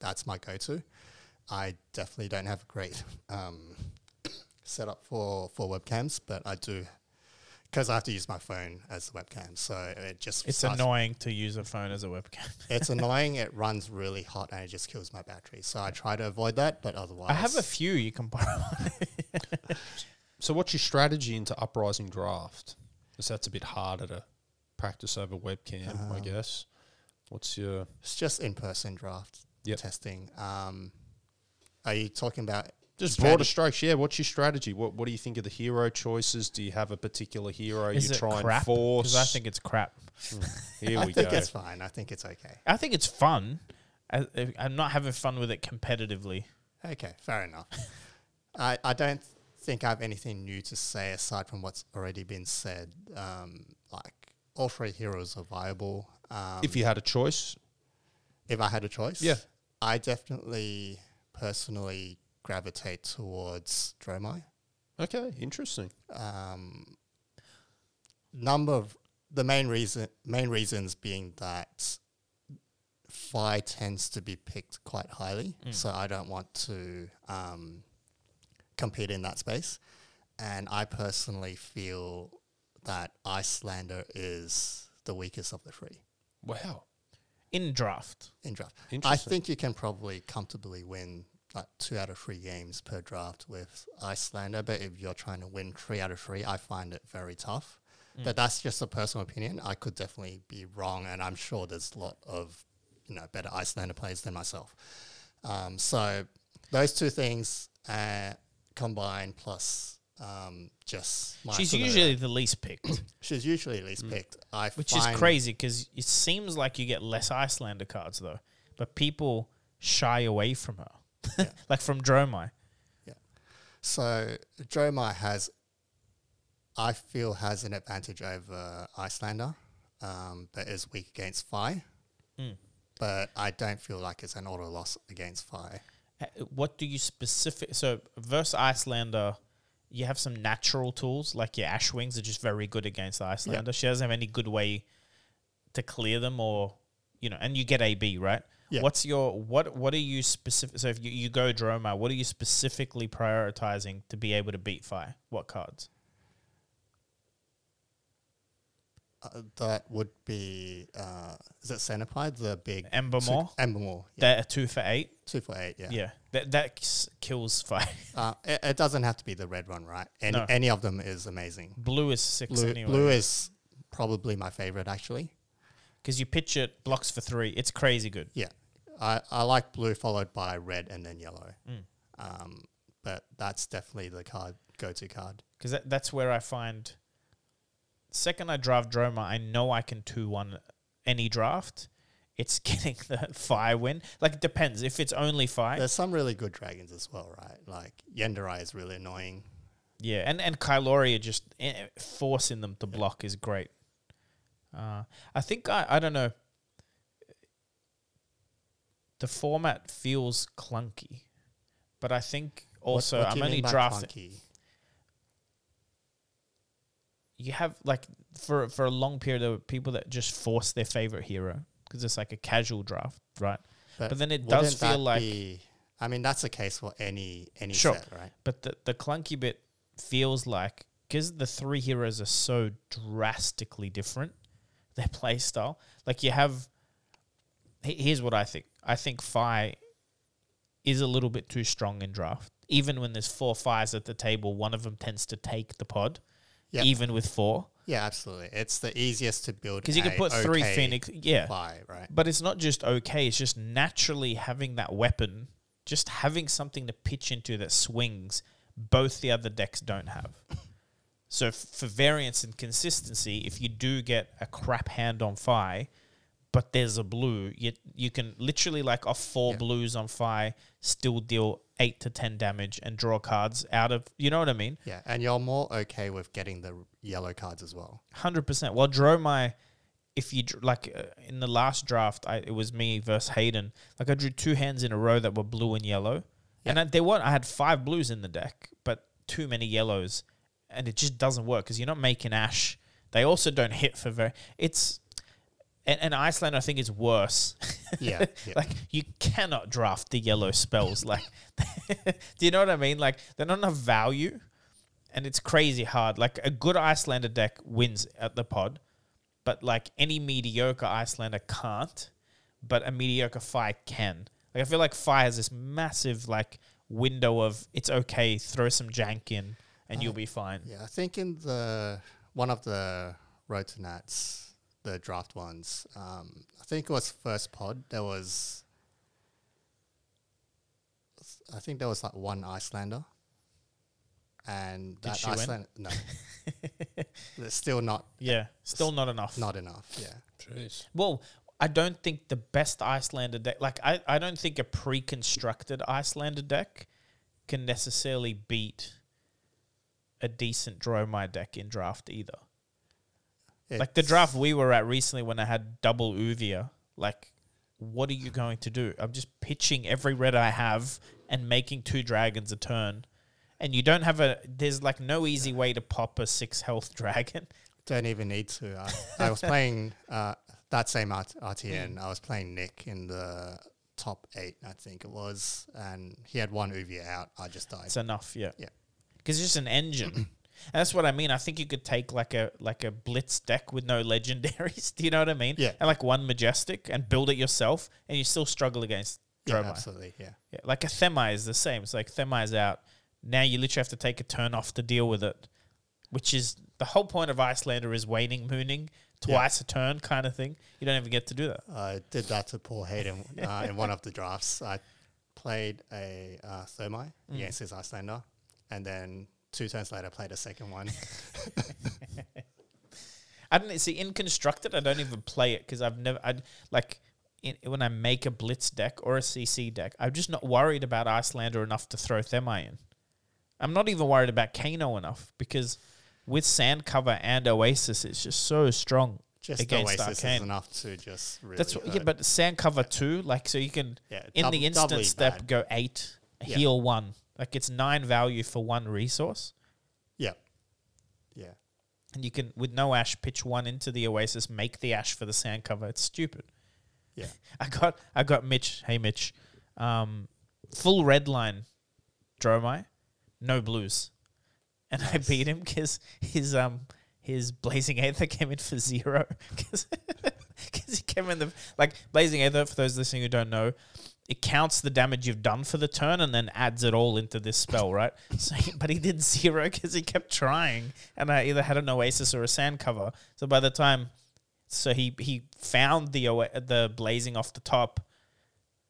that's my go-to. I definitely don't have a great um, setup for, for webcams, but I do, because I have to use my phone as the webcam, so it just... It's annoying to use a phone as a webcam. It's annoying, it runs really hot, and it just kills my battery. So I try to avoid that, but otherwise... I have a few you can borrow. So what's your strategy into Uprising Draft? Because that's a bit harder to practice over webcam, um, I guess. What's your... It's just in-person draft yep. testing. Um, are you talking about... Just strategy. Broader strokes, yeah. What's your strategy? What What do you think of the hero choices? Do you have a particular hero Is you it try crap? and force? Because I think it's crap. Here I we go. I think it's fine. I think it's okay. I think it's fun. I, I'm not having fun with it competitively. Okay, fair enough. I, I don't think I have anything new to say aside from what's already been said. Um, like, all three heroes are viable. Um, if you had a choice? If I had a choice? Yeah. I definitely, personally... gravitate towards Dromai. Okay, interesting. Um, number of the main reason, main reasons being that Phi tends to be picked quite highly, mm. so I don't want to um, compete in that space. And I personally feel that Icelander is the weakest of the three. Wow, in draft, in draft, I think you can probably comfortably win like two out of three games per draft with Icelander, but if you're trying to win three out of three, I find it very tough. Mm. But that's just a personal opinion. I could definitely be wrong, and I'm sure there's a lot of, you know, better Icelander players than myself. Um, so those two things uh, combined plus um, just... my She's usually the least picked. She's usually least mm. picked. I Which find is crazy, because it seems like you get less Icelander cards, though, but people shy away from her. yeah. Like from Dromai. Yeah. So Dromai has, I feel, has an advantage over Icelander, um, but is weak against Phi. Mm. But I don't feel like it's an auto loss against Phi. Uh, what do you specific... So versus Icelander, you have some natural tools, like your Ash Wings are just very good against Icelander. Yep. She doesn't have any good way to clear them or, you know, and you get A B, right? Yeah. What's your what? What are you specific? So if you, you go Dromai, what are you specifically prioritizing to be able to beat Fire? What cards? Uh, that would be, uh, is it Centipede, the big... Embermore? Su- Embermore, yeah. They're two for eight? Two for eight, yeah. Yeah, that that kills five. Uh, it, it doesn't have to be the red one, right? Any, no. any of them is amazing. Blue is six blue, anyway. Blue is probably my favourite, actually. Because you pitch it, blocks for three. It's crazy good. Yeah. I, I like blue followed by red and then yellow. Mm. Um, but that's definitely the card go-to card. Because that, that's where I find... Second I draft Dromai, I know I can two one any draft. It's getting the Phi win. Like, it depends. If it's only Phi... There's some really good dragons as well, right? Like, Yenderai is really annoying. Yeah, and, and Kyloria, just forcing them to block is great. Uh, I think, I, I don't know, the format feels clunky. But I think also... What, what do you I'm mean only drafting. You have, like, for for a long period, there were people that just force their favorite hero because it's like a casual draft, right? But, but then it does feel like... Be, I mean, that's the case for any any sure, set, right? But the, the clunky bit feels like, because the three heroes are so drastically different, their play style, like you have... Here's what I think. I think Phi is a little bit too strong in draft. Even when there's four Phi's at the table, one of them tends to take the pod. Yep. Even with four, yeah, absolutely, it's the easiest to build because you can put okay three Phoenix, yeah, Phi, right? But it's not just okay; it's just naturally having that weapon, just having something to pitch into that swings. Both the other decks don't have. So f- for variance and consistency, if you do get a crap hand on Phi, but there's a blue, you you can literally like off four yep. blues on Phi, still deal eight to ten damage and draw cards out of, you know what I mean? Yeah, and you're more okay with getting the yellow cards as well. one hundred percent. Well, Dromai, if you, like, uh, in the last draft, I, it was me versus Hayden. Like, I drew two hands in a row that were blue and yellow. Yeah. And I, they weren't, I had five blues in the deck, but too many yellows. And it just doesn't work because you're not making ash. They also don't hit for very... It's... And, and Iceland, I think, is worse. Yeah, yeah. Like, you cannot draft the yellow spells. Like, do you know what I mean? Like, they're not enough value, and it's crazy hard. Like, a good Icelander deck wins at the pod, but, like, any mediocre Icelander can't, but a mediocre Phi can. Like, I feel like Phi has this massive, like, window of, it's okay, throw some jank in, and uh, you'll be fine. Yeah, I think in the one of the Road to Nats... the draft ones. Um, I think it was first pod. There was, I think there was like one Icelander, and Did that Icelander win? No, it's still not. Yeah, still not enough. Not enough. Yeah. Jeez. Well, I don't think the best Icelander deck. Like I, I don't think a pre-constructed Icelander deck can necessarily beat a decent Dromai deck in draft either. It's like the draft we were at recently when I had double Uvia, like, what are you going to do? I'm just pitching every red I have and making two dragons a turn. And you don't have a... There's, like, no easy way to pop a six health dragon. Don't even need to. I, I was playing uh, that same R T N. Mm. I was playing Nick in the top eight, I think it was. And he had one Uvia out. I just died. It's enough, yeah. Yeah. Because it's just an engine. And that's what I mean. I think you could take like a like a blitz deck with no legendaries. Do you know what I mean? Yeah. And like one Majestic and build it yourself, and you still struggle against Dromai. Yeah, absolutely, yeah. yeah. Like a Themai is the same. It's like Themai's out. Now you literally have to take a turn off to deal with it, which is the whole point of Icelander is waning, mooning, twice yeah. a turn kind of thing. You don't even get to do that. I did that to Paul Hayden uh, in one of the drafts. I played a uh, Themai mm. against his Icelander, and then... Two turns later, played a second one. I don't see in constructed. I don't even play it because I've never. I like in, when I make a blitz deck or a C C deck. I'm just not worried about Icelander enough to throw Themai in. I'm not even worried about Kano enough because with Sand Cover and Oasis, it's just so strong. Just against Oasis Arcane. Is enough to just. Really That's what, yeah, but Sand Cover yeah. two, like so you can yeah, in dub- the instant step bad. Go eight, yeah. heal one. Like, it's nine value for one resource. Yeah. Yeah. And you can, with no ash, pitch one into the Oasis, make the ash for the Sand Cover. It's stupid. Yeah. I got I got Mitch, hey Mitch, um, full red line Dromai, no blues. And nice. I beat him because his um his Blazing Aether came in for zero because he came in the like Blazing Aether. For those listening who don't know, it counts the damage you've done for the turn and then adds it all into this spell, right? So, he, but he did zero because he kept trying, and I either had an Oasis or a Sand Cover. So by the time, so he he found the the Blazing off the top.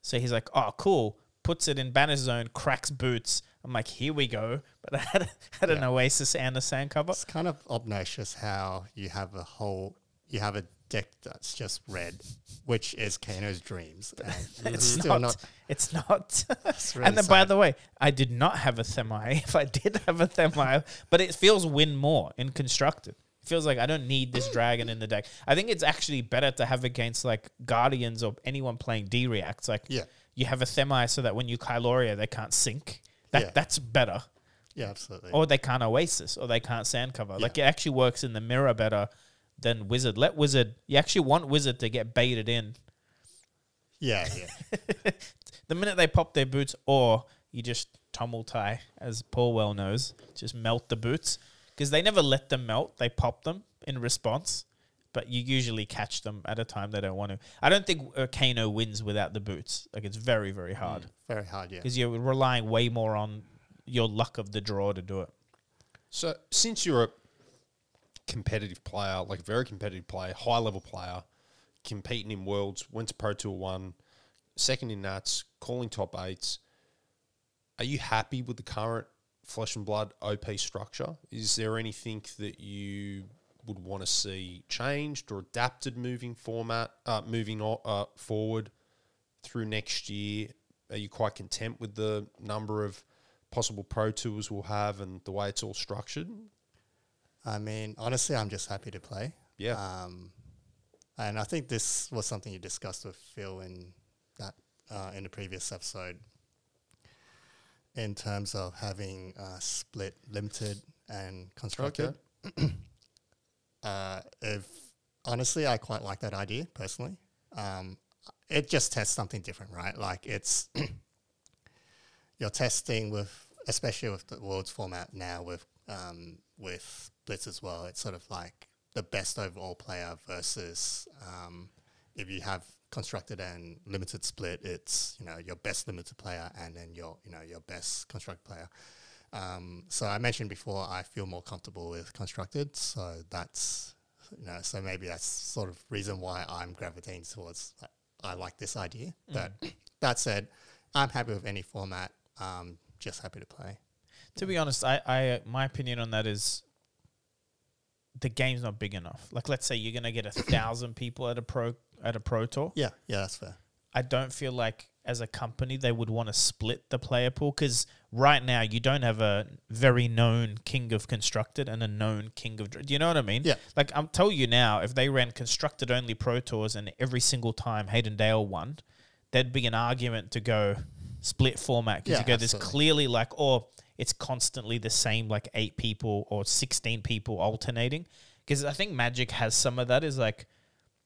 So he's like, oh, cool. Puts it in Banner Zone, cracks boots. I'm like, here we go. But I had, had yeah. an Oasis and a Sand Cover. It's kind of obnoxious how you have a whole, you have a deck that's just red, which is Kano's dreams. And it's still not, not. It's not. It's really and then, sad. By the way, I did not have a Themai. If I did have a Themai, but it feels win more in Constructed. It feels like I don't need this dragon in the deck. I think it's actually better to have against like Guardians or anyone playing D-Reacts. Like, yeah. You have a Themai so that when you Kyloria, they can't sink. That yeah. That's better. Yeah, absolutely. Or they can't Oasis, or they can't Sand Cover. Yeah. Like, it actually works in the mirror better than Wizard. Let Wizard... You actually want Wizard to get baited in. Yeah, yeah. The minute they pop their boots, or you just Tumble Tie, as Paul well knows, just melt the boots. Because they never let them melt. They pop them in response. But you usually catch them at a time they don't want to. I don't think Kano wins without the boots. Like, it's very, very hard. Mm, very hard, yeah. Because you're relying way more on your luck of the draw to do it. So, since you're a competitive player, like a very competitive player, high-level player, competing in Worlds, went to Pro Tour one, second in Nats, calling top eights, are you happy with the current Flesh and Blood O P structure? Is there anything that you... would want to see changed or adapted moving format, uh, moving o- uh, forward through next year? Are you quite content with the number of possible pro tours we'll have and the way it's all structured? I mean, honestly, I'm just happy to play. Yeah. Um, and I think this was something you discussed with Phil in that uh, in the previous episode in terms of having uh, split limited and constructed. Okay. Uh, if honestly, I quite like that idea personally. Um, it just tests something different, right? Like it's you're testing with, especially with the Worlds format now with um, with Blitz as well. It's sort of like the best overall player versus um, if you have constructed and limited split, it's you know your best limited player and then your you know your best constructed player. Um, so I mentioned before, I feel more comfortable with constructed. So that's, you know, so maybe that's sort of reason why I'm gravitating towards, like, I like this idea. Mm. But that said, I'm happy with any format. Um, just happy to play. To yeah. be honest, I, I, my opinion on that is the game's not big enough. Like, let's say you're going to get a thousand people at a pro, at a pro tour. Yeah. Yeah, that's fair. I don't feel like, as a company, they would want to split the player pool because right now you don't have a very known king of constructed and a known king of... Do you know what I mean? Yeah. Like, I'm telling you now, if they ran constructed only pro tours and every single time Hayden Dale won, there'd be an argument to go split format because yeah, you go, absolutely. There's clearly like, or it's constantly the same, like eight people or sixteen people alternating. Because I think Magic has some of that is like,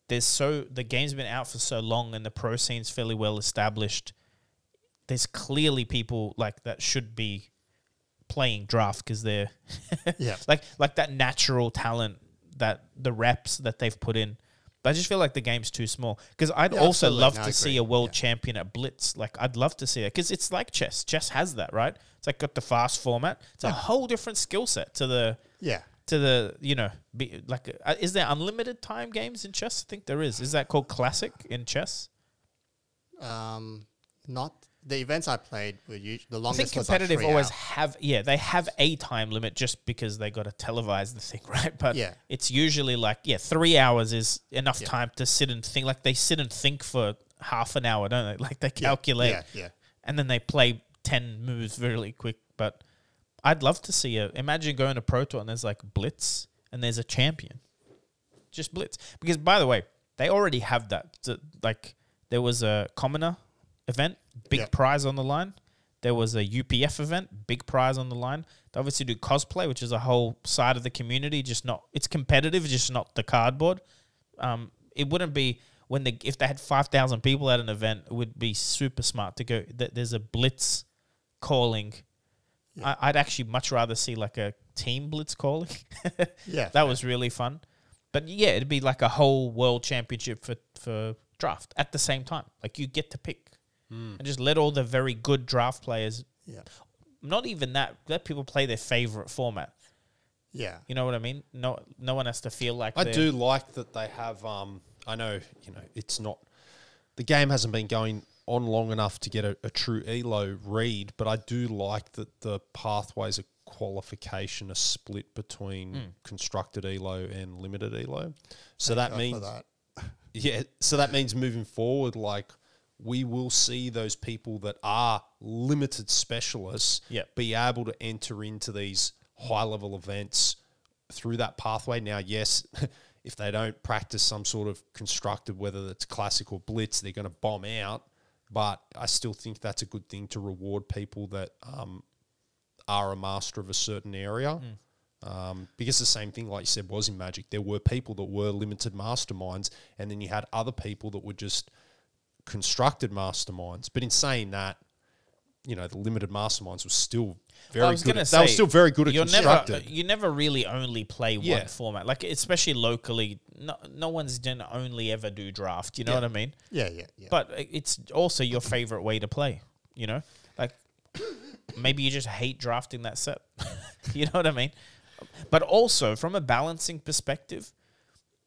There's so the game's been out for so long and the pro scene's fairly well established. There's clearly people like that should be playing draft because they're yeah. like like that natural talent that the reps that they've put in. But I just feel like the game's too small because I'd yeah, also love no, to see a world yeah. champion at Blitz. Like I'd love to see that because it's like chess. Chess has that, right? It's like got the fast format. It's yeah. a whole different skill set to the yeah. To the, you know, be, like, uh, is there unlimited time games in chess? I think there is. Is that called classic in chess? Um, not the events I played were usually the longest. I think competitive was like always out. have, yeah, they have a time limit just because they got to televise the thing, right? But yeah. it's usually like, yeah, three hours is enough yeah. time to sit and think. Like they sit and think for half an hour, don't they? Like they calculate, yeah, yeah, yeah. and then they play ten moves really quick, but. I'd love to see a... Imagine going to Pro Tour and there's like Blitz and there's a champion. Just Blitz. Because, by the way, they already have that. So, like, there was a Commoner event, big yeah. prize on the line. There was a U P F event, big prize on the line. They obviously do cosplay, which is a whole side of the community. Just not... It's competitive, just not the cardboard. Um, it wouldn't be... when the If they had five thousand people at an event, it would be super smart to go... Th- there's a Blitz calling... Yeah. I, I'd actually much rather see like a team blitz calling. Yeah, that was really fun. But yeah, it'd be like a whole world championship for, for draft at the same time. Like you get to pick mm. and just let all the very good draft players. Yeah. Not even that. Let people play their favorite format. Yeah. You know what I mean? No, no one has to feel like. I do like that they have. Um, I know you know it's not. The game hasn't been going on long enough to get a, a true E L O read, but I do like that the pathways of qualification are split between mm. constructed E L O and limited E L O. So Thank that God means, that. yeah. So that means moving forward, like we will see those people that are limited specialists yep. be able to enter into these high level events through that pathway. Now, yes. If they don't practice some sort of constructed, whether it's classic or blitz, they're going to bomb out. But I still think that's a good thing to reward people that um, are a master of a certain area. Mm. Um, because the same thing, like you said, was in Magic. There were people that were limited masterminds, and then you had other people that were just constructed masterminds. But in saying that, you know, the limited masterminds were still very well, I was good. At, say, they were still very good at constructed. Never, you never really only play yeah. one format, like especially locally. No, no one's gonna only ever do draft. You know yeah. what I mean? Yeah, yeah, yeah. But it's also your favorite way to play. You know, like maybe you just hate drafting that set. You know what I mean? But also from a balancing perspective,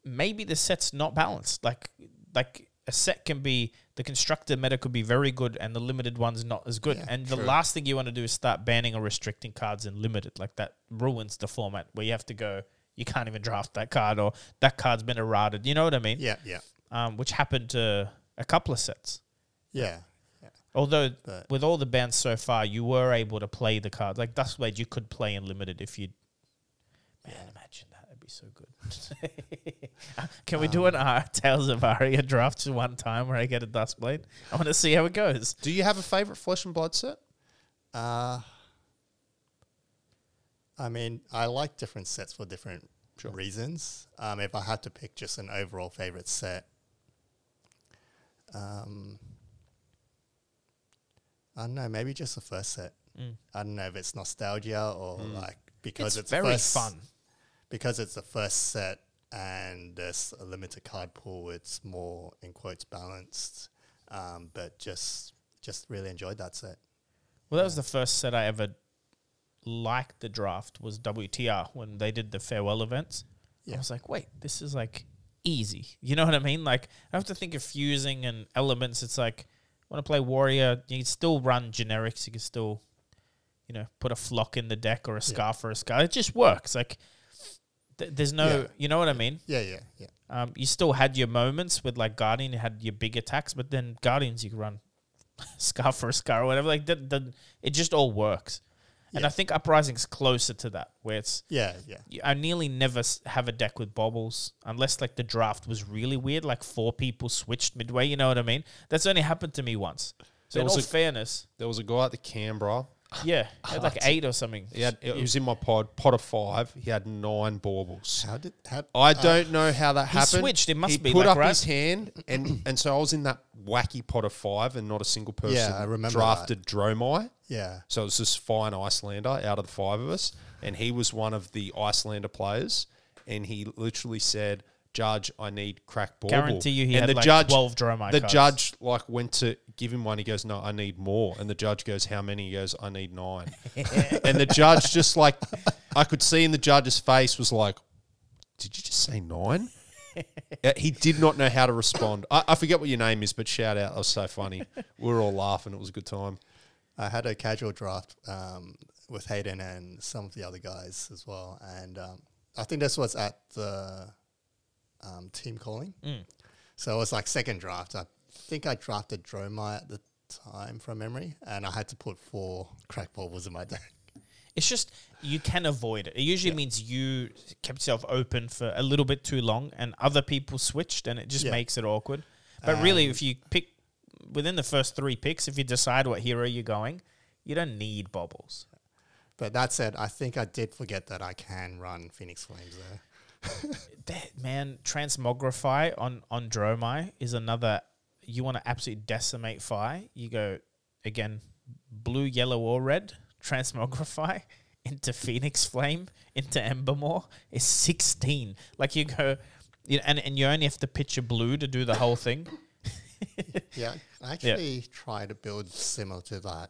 maybe the set's not balanced. Like, like. A set can be, the constructed meta could be very good and the limited one's not as good. Yeah, and the true. last thing you want to do is start banning or restricting cards in limited. Like that ruins the format where you have to go, you can't even draft that card or that card's been errated. You know what I mean? Yeah, yeah. Um, which happened to a couple of sets. Yeah. yeah. Although but. with all the bans so far, you were able to play the cards. Like Dustblade, you could play in limited if you... Man, yeah. imagine that. That'd be so good. Can we um, do an uh, Tales of Aria draft one time where I get a Dustblade? I want to see how it goes. Do you have a favourite Flesh and Blood set? Uh, I mean, I like different sets for different sure. reasons. Um, if I had to pick just an overall favourite set, um, I don't know, maybe just the first set. Mm. I don't know if it's nostalgia or mm. like because it's, it's very first, fun. Because it's the first set and there's a limited card pool, it's more, in quotes, balanced. Um, but just just really enjoyed that set. Well, that yeah. was the first set I ever liked the draft was W T R when they did the farewell events. Yeah. I was like, wait, this is like easy. You know what I mean? Like I have to think of fusing and elements. It's like, I want to play Warrior. You can still run generics. You can still, you know, put a flock in the deck or a scarf yeah. or a scarf. It just works. Like... There's no, yeah. you know what I mean? Yeah, yeah, yeah. Um, you still had your moments with like Guardian, you had your big attacks, but then Guardians you could run Scar for a Scar or whatever. Like that, that it just all works. Yeah. And I think Uprising's closer to that, where it's yeah, yeah. I nearly never have a deck with bobbles unless like the draft was really weird, like four people switched midway. You know what I mean? That's only happened to me once. So there in all a, fairness, there was a guy at the Canberra. Yeah, had like eight or something. He had, it was in my pod, pot of five. He had nine baubles. How did? How, I don't uh, know how that he happened. Switched. It must he be. He put like up right? his hand, and and so I was in that wacky pot of five, and not a single person yeah, I remember drafted that. Dromai. Yeah. So it was this fine Icelander out of the five of us, and he was one of the Icelander players, and he literally said, "Judge, I need crack bauble." Guarantee you, he and had the like judge, twelve Dromai. The cards. Judge like went to give him one. He goes, "No, I need more." And the judge goes, "How many?" He goes, "I need nine." And the judge just like, I could see in the judge's face was like, "Did you just say nine?" He did not know how to respond. I, I forget what your name is, but shout out. That was so funny. We were all laughing. It was a good time. I had a casual draft um, with Hayden and some of the other guys as well. And um, I think this was at the... Um, team calling. Mm. So it was like second draft. I think I drafted Dromai at the time from memory, and I had to put four crack baubles in my deck. It's just, you can avoid it. It usually yeah. means you kept yourself open for a little bit too long and other people switched, and it just yeah. makes it awkward. But um, really, if you pick within the first three picks, if you decide what hero you're going, you don't need baubles. But that said, I think I did forget that I can run Phoenix Flames there. That, man, transmogrify on, on Dromai is another. You want to absolutely decimate Phi, you go again blue, yellow, or red. transmogrify into Phoenix Flame, into Embermore is sixteen. Like you go, you, and, and you only have to picture blue to do the whole thing. Yeah, I actually yeah. try to build similar to that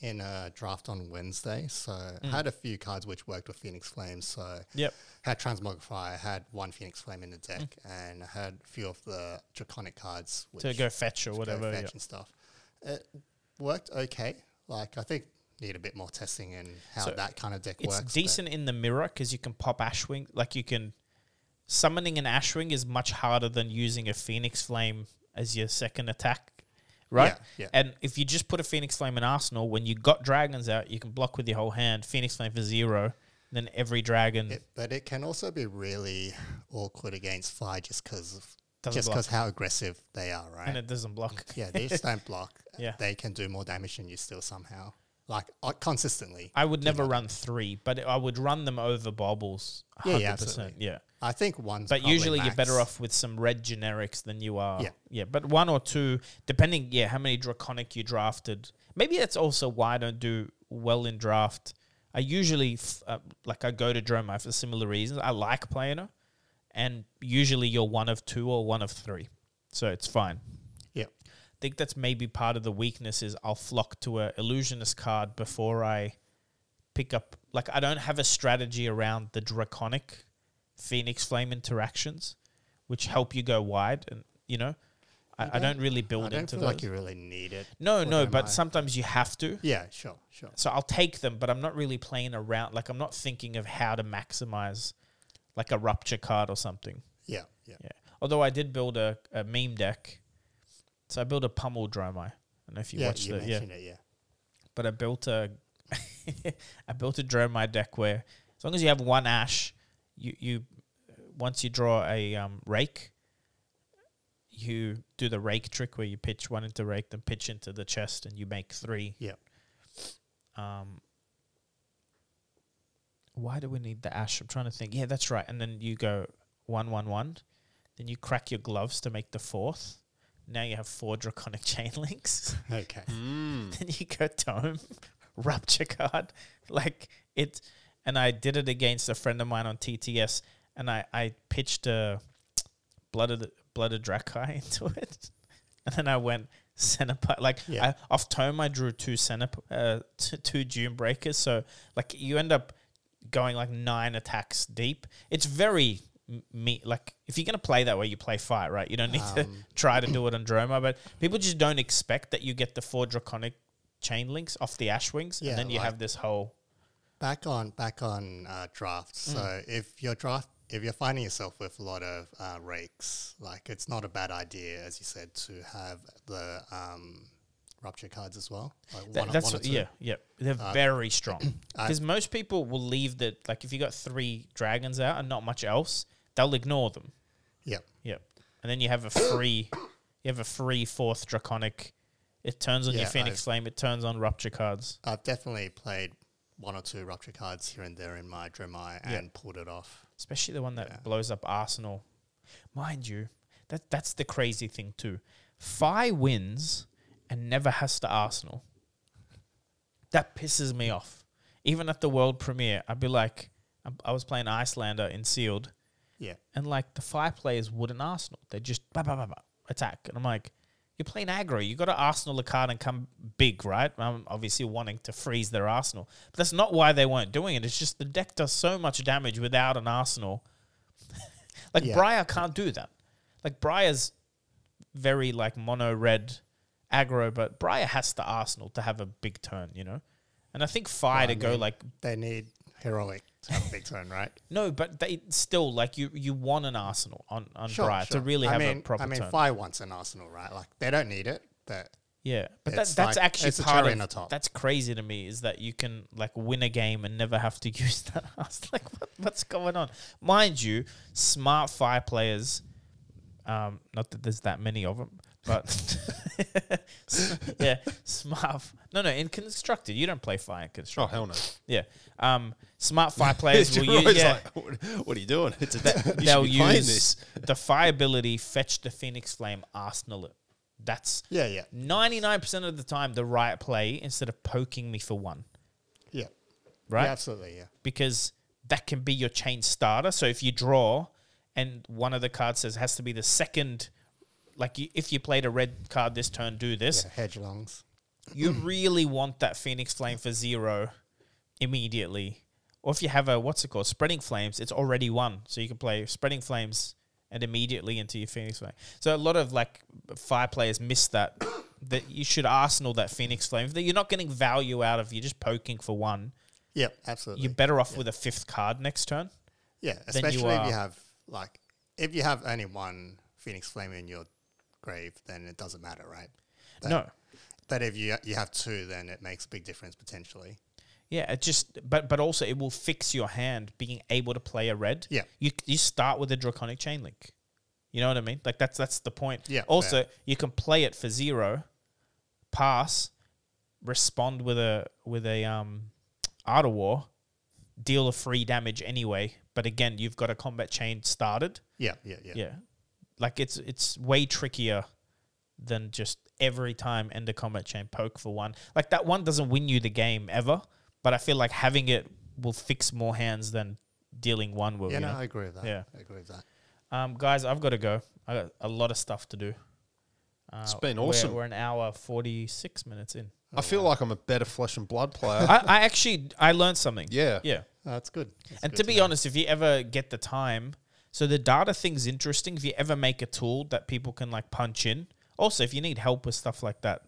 in a draft on Wednesday. So mm. I had a few cards which worked with Phoenix Flames. So yep. had Transmogrify, I had one Phoenix Flame in the deck, mm. and I had a few of the Draconic cards. Which to go fetch or whatever. Fetch yeah. and stuff. It worked okay. Like I think need a bit more testing in how so that kind of deck it's works. It's decent in the mirror because you can pop Ashwing. Like you can... Summoning an Ashwing is much harder than using a Phoenix Flame as your second attack, right? Yeah, yeah. And if you just put a Phoenix Flame in Arsenal, when you got dragons out, you can block with your whole hand, Phoenix Flame for zero, then every dragon... It, but it can also be really awkward against Fire just because of just because how aggressive they are, right? And it doesn't block. Yeah, they just don't block. Yeah. They can do more damage than you still somehow, like uh, consistently. I would never run three, but I would run them over bobbles, one hundred percent. Yeah, yeah, absolutely. Yeah. I think one's But usually max. You're better off with some red generics than you are. Yeah. Yeah. But one or two, depending, yeah, how many Draconic you drafted. Maybe that's also why I don't do well in draft. I usually, f- uh, like I go to Dromai for similar reasons. I like playing her. And usually you're one of two or one of three. So it's fine. Yeah. I think that's maybe part of the weakness is I'll flock to an Illusionist card before I pick up. Like I don't have a strategy around the Draconic Phoenix Flame interactions, which help you go wide, and you know, I, you don't, I don't really build I don't into feel those. Like you really need it. No, no, but I? sometimes you have to. Yeah, sure, sure. So I'll take them, but I'm not really playing around. Like I'm not thinking of how to maximize, like a rupture card or something. Yeah, yeah. yeah. Although I did build a, a meme deck, so I built a Pummel Dromai. I don't know if you yeah, watched you it. Yeah, it, yeah. But I built a, I built a Dromai deck where as long as you have one Ash. You you once you draw a um, rake, you do the rake trick where you pitch one into rake, then pitch into the chest, and you make three. Yeah. Um. Why do we need the ash? I'm trying to think. Yeah, that's right. And then you go one, one, one. Then you crack your gloves to make the fourth. Now you have four Draconic chain links. Okay. Mm. Then you go Tome, Rupture card, like it. And I did it against a friend of mine on T T S, and I, I pitched a blooded blooded Drakai into it, and then I went centipede. Like yeah. I, off Tome, I drew two centip uh, t- two Dune Breakers. So like you end up going like nine attacks deep. It's very me like if you're gonna play that way, you play Fire, right? You don't need um. to try to do it on Droma, but people just don't expect that you get the four Draconic chain links off the Ashwings, yeah, and then you like have this whole. Back on back on uh, drafts. Mm. So if you're draft, if you're finding yourself with a lot of uh, rakes, like it's not a bad idea, as you said, to have the um, rupture cards as well. Like Th- one that's one what, yeah, yeah. They're uh, very strong because most people will leave the like if you got three dragons out and not much else, they'll ignore them. Yep, yep. And then you have a free, you have a free fourth Draconic. It turns on yeah, your Phoenix I've, Flame. It turns on rupture cards. I've definitely played one or two rupture cards here and there in my Dromai yeah. and pulled it off. Especially the one that yeah. blows up Arsenal. Mind you, that that's the crazy thing too. Phi wins and never has to Arsenal. That pisses me off. Even at the world premiere, I'd be like, I was playing Icelander in Sealed. Yeah. And like the Phi players wouldn't Arsenal. They just bah, bah, bah, bah, attack. And I'm like, you're playing aggro. You got to Arsenal a card and come big, right? I'm obviously wanting to freeze their Arsenal. But that's not why they weren't doing it. It's just the deck does so much damage without an Arsenal. like, yeah. Briar can't do that. Like, Briar's very, like, mono-red aggro, but Briar has to Arsenal to have a big turn, you know? And I think Fire well, to I mean, go, like... They need Heroic to have a big turn, right? No, but they still, like, you you want an Arsenal on, on sure, Briar sure. to really I have mean, a proper turn. I mean, turn. Fire wants an Arsenal, right? Like, they don't need it, but... Yeah, but that, that's like, actually part of... Top. That's crazy to me, is that you can, like, win a game and never have to use that Arsenal. Like, what, what's going on? Mind you, smart Fire players... Um, not that there's that many of them, but... yeah, smart... No, no, in Constructed. You don't play Fire in Constructed. Oh, hell no. Yeah. Um, smart Fire players will use... Yeah, like, what are you doing? It's a that, you they'll use this. The Fire ability, fetch the Phoenix Flame, Arsenal it. That's yeah, yeah. ninety-nine percent of the time the right play instead of poking me for one. right? Yeah, absolutely, yeah. Because that can be your chain starter. So if you draw and one of the cards says it has to be the second, like you, if you played a red card this turn, do this. Yeah, hedgelongs. You really want that Phoenix Flame for zero immediately. Or if you have a, what's it called, Spreading Flames, it's already one. So you can play Spreading Flames and immediately into your Phoenix Flame. So a lot of like Fire players miss that, that you should arsenal that Phoenix Flame that you're not getting value out of. You're just poking for one. Yeah, absolutely. You're better off yep. with a fifth card next turn. Yeah, especially you if you have like if you have only one Phoenix Flame in your grave, then it doesn't matter, right? That, no. But if you you have two, then it makes a big difference potentially. Yeah, it just but but also it will fix your hand being able to play a red. Yeah, you you start with a Draconic Chainlink. You know what I mean? Like that's that's the point. Yeah. Also, fair. You can play it for zero, pass, respond with a with a um, Art of War, deal a free damage anyway. But again, you've got a combat chain started. Yeah, yeah, yeah. Yeah, like it's it's way trickier than just every time end a combat chain, poke for one. Like that one doesn't win you the game ever, but I feel like having it will fix more hands than dealing one will. Yeah, you no, know? I agree with that. Yeah, I agree with that. Um, guys, I've got to go. I got a lot of stuff to do. Uh, it's been awesome. We're, we're an hour forty-six minutes in. I feel like I'm a better Flesh and Blood player. I, I actually, I learned something. Yeah. Yeah. Oh, that's good. That's and good to be to honest, if you ever get the time, so the data thing's interesting. If you ever make a tool that people can like punch in. Also, if you need help with stuff like that,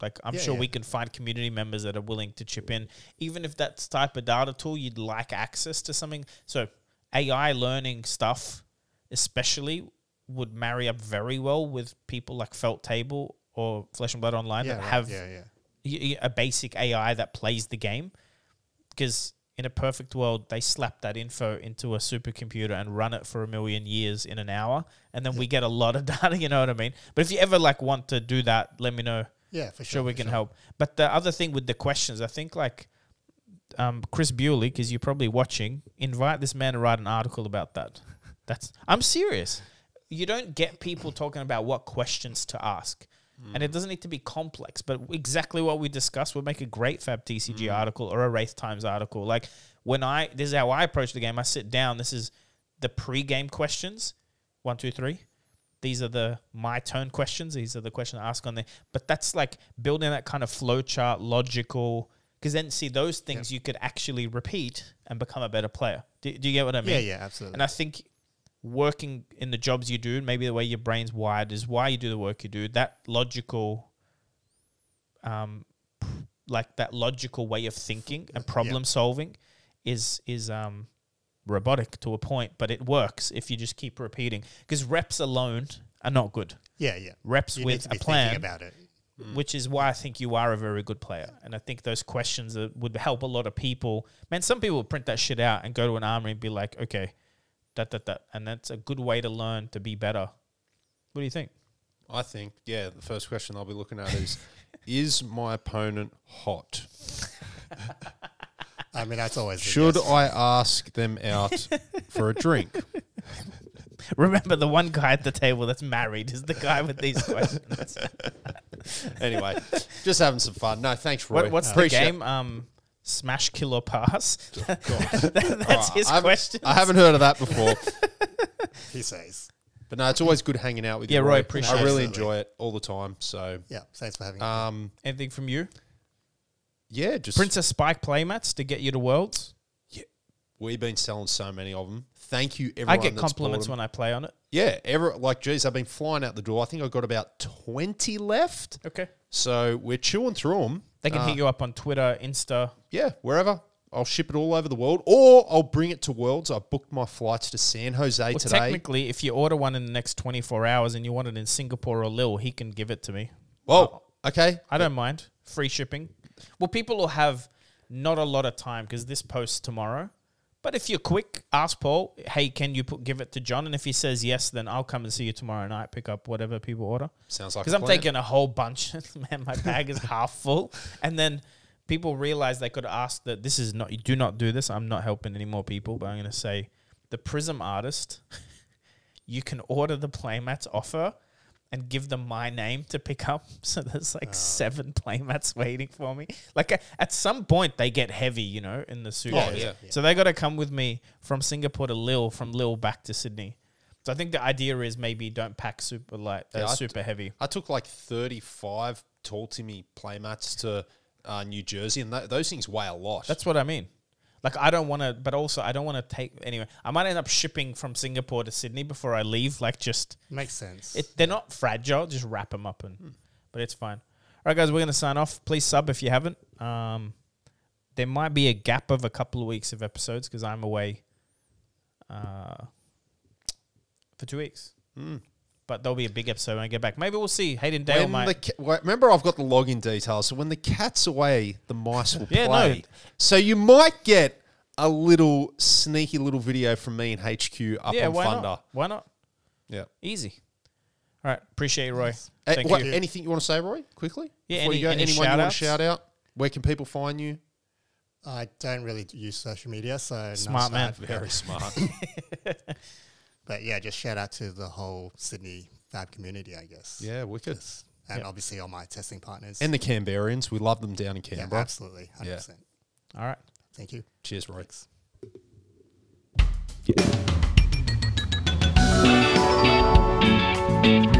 like I'm yeah, sure yeah. we can find community members that are willing to chip in. Even if that's type of data tool, you'd like access to something. So A I learning stuff especially would marry up very well with people like Felt Table or Flesh and Blood Online yeah, that right. have... Yeah, yeah. a basic A I that plays the game, because in a perfect world they slap that info into a supercomputer and run it for a million years in an hour, and then yeah. we get a lot of data. You know what I mean? But if you ever like want to do that, let me know. Yeah, for sure, sure we for can sure. help. But the other thing with the questions, I think like um, Chris Bewley, because you're probably watching, invite this man to write an article about that. That's I'm serious. You don't get people talking about what questions to ask. And it doesn't need to be complex, but exactly what we discussed would make a great Fab T C G mm. article or a Wraith Times article. Like when I, this is how I approach the game. I sit down. This is the pre-game questions. One, two, three. These are the my turn questions. These are the questions I ask on there. But that's like building that kind of flow chart, logical, because then see those things yep. you could actually repeat and become a better player. Do, do you get what I mean? Yeah, yeah, absolutely. And I think working in the jobs you do, maybe the way your brain's wired is why you do the work you do. That logical, um, like that logical way of thinking and problem yeah. solving is is um robotic to a point, but it works if you just keep repeating. Because reps alone are not good. Yeah, yeah. Reps you with a plan about it, mm. which is why I think you are a very good player. And I think those questions are, would help a lot of people. Man, some people print that shit out and go to an armory and be like, okay. That, that, that. And that's a good way to learn to be better. What do you think? I think, yeah, the first question I'll be looking at is, is my opponent hot? I mean, that's always should the I ask them out for a drink? Remember, the one guy at the table that's married is the guy with these questions. Anyway, just having some fun. No, thanks, Roy. What, what's no, the game? It. Um... Smash, kill, or pass? Oh, that, that's oh, his I question. I haven't heard of that before. He says. But no, it's always good hanging out with yeah, you. Yeah, Roy, appreciate I really it. enjoy it all the time. So yeah, thanks for having um, me. Anything from you? Yeah, just... Princess Spike playmats to get you to Worlds? Yeah. We've been selling so many of them. Thank you, everyone. I get that's compliments when I play on it. Yeah, ever like, geez, I've been flying out the door. I think I've got about twenty left. Okay. So we're chewing through them. They can uh, hit you up on Twitter, Insta. Yeah, wherever. I'll ship it all over the world, or I'll bring it to Worlds. I booked my flights to San Jose well, today. Technically, if you order one in the next twenty-four hours and you want it in Singapore or Lille, he can give it to me. Well, uh, okay. I don't yeah. mind. Free shipping. Well, people will have not a lot of time because this posts tomorrow. But if you're quick, ask Paul, hey, can you put, give it to John? And if he says yes, then I'll come and see you tomorrow night, pick up whatever people order. Sounds like a plan. Because I'm taking a whole bunch. Man, my bag is half full. And then people realize they could ask that this is not, you do not do this. I'm not helping any more people. But I'm going to say the Prism artist, you can order the playmats offer and give them my name to pick up. So there's like oh. seven playmats waiting for me. Like at some point they get heavy, you know, in the suitcase. Oh, yeah. Yeah. So they got to come with me from Singapore to Lille, from Lille back to Sydney. So I think the idea is maybe don't pack super light, uh, yeah, super I t- heavy. I took like thirty-five Tall Timmy playmats to uh, New Jersey, and th- those things weigh a lot. That's what I mean. Like I don't want to, but also I don't want to take, anyway, I might end up shipping from Singapore to Sydney before I leave. Like just... Makes sense. It, they're yeah. not fragile. Just wrap them up and, hmm. but it's fine. All right, guys, we're going to sign off. Please sub if you haven't. Um, there might be a gap of a couple of weeks of episodes because I'm away uh, for two weeks. Hmm. But there'll be a big episode when I get back. Maybe we'll see. Hayden Dale when might. Ca- well, remember, I've got the login details. So when the cat's away, the mice will yeah, play. No. So you might get a little sneaky little video from me and H Q up yeah, on why Thunder. Not? Why not? Yeah. Easy. All right. Appreciate you, Roy. A- Thank what, you. Anything you want to say, Roy, quickly? Yeah, any, you go, any anyone shout you want to shout out? Where can people find you? I don't really use social media. so Smart no, man. So Very smart. But yeah, just shout out to the whole Sydney Fab community, I guess. Yeah, wicked. Yes. And yep. obviously all my testing partners. And the Canberrians. We love them down in Canberra. Yeah, absolutely. one hundred percent. Yeah. All right. Thank you. Cheers, Roy. Thanks.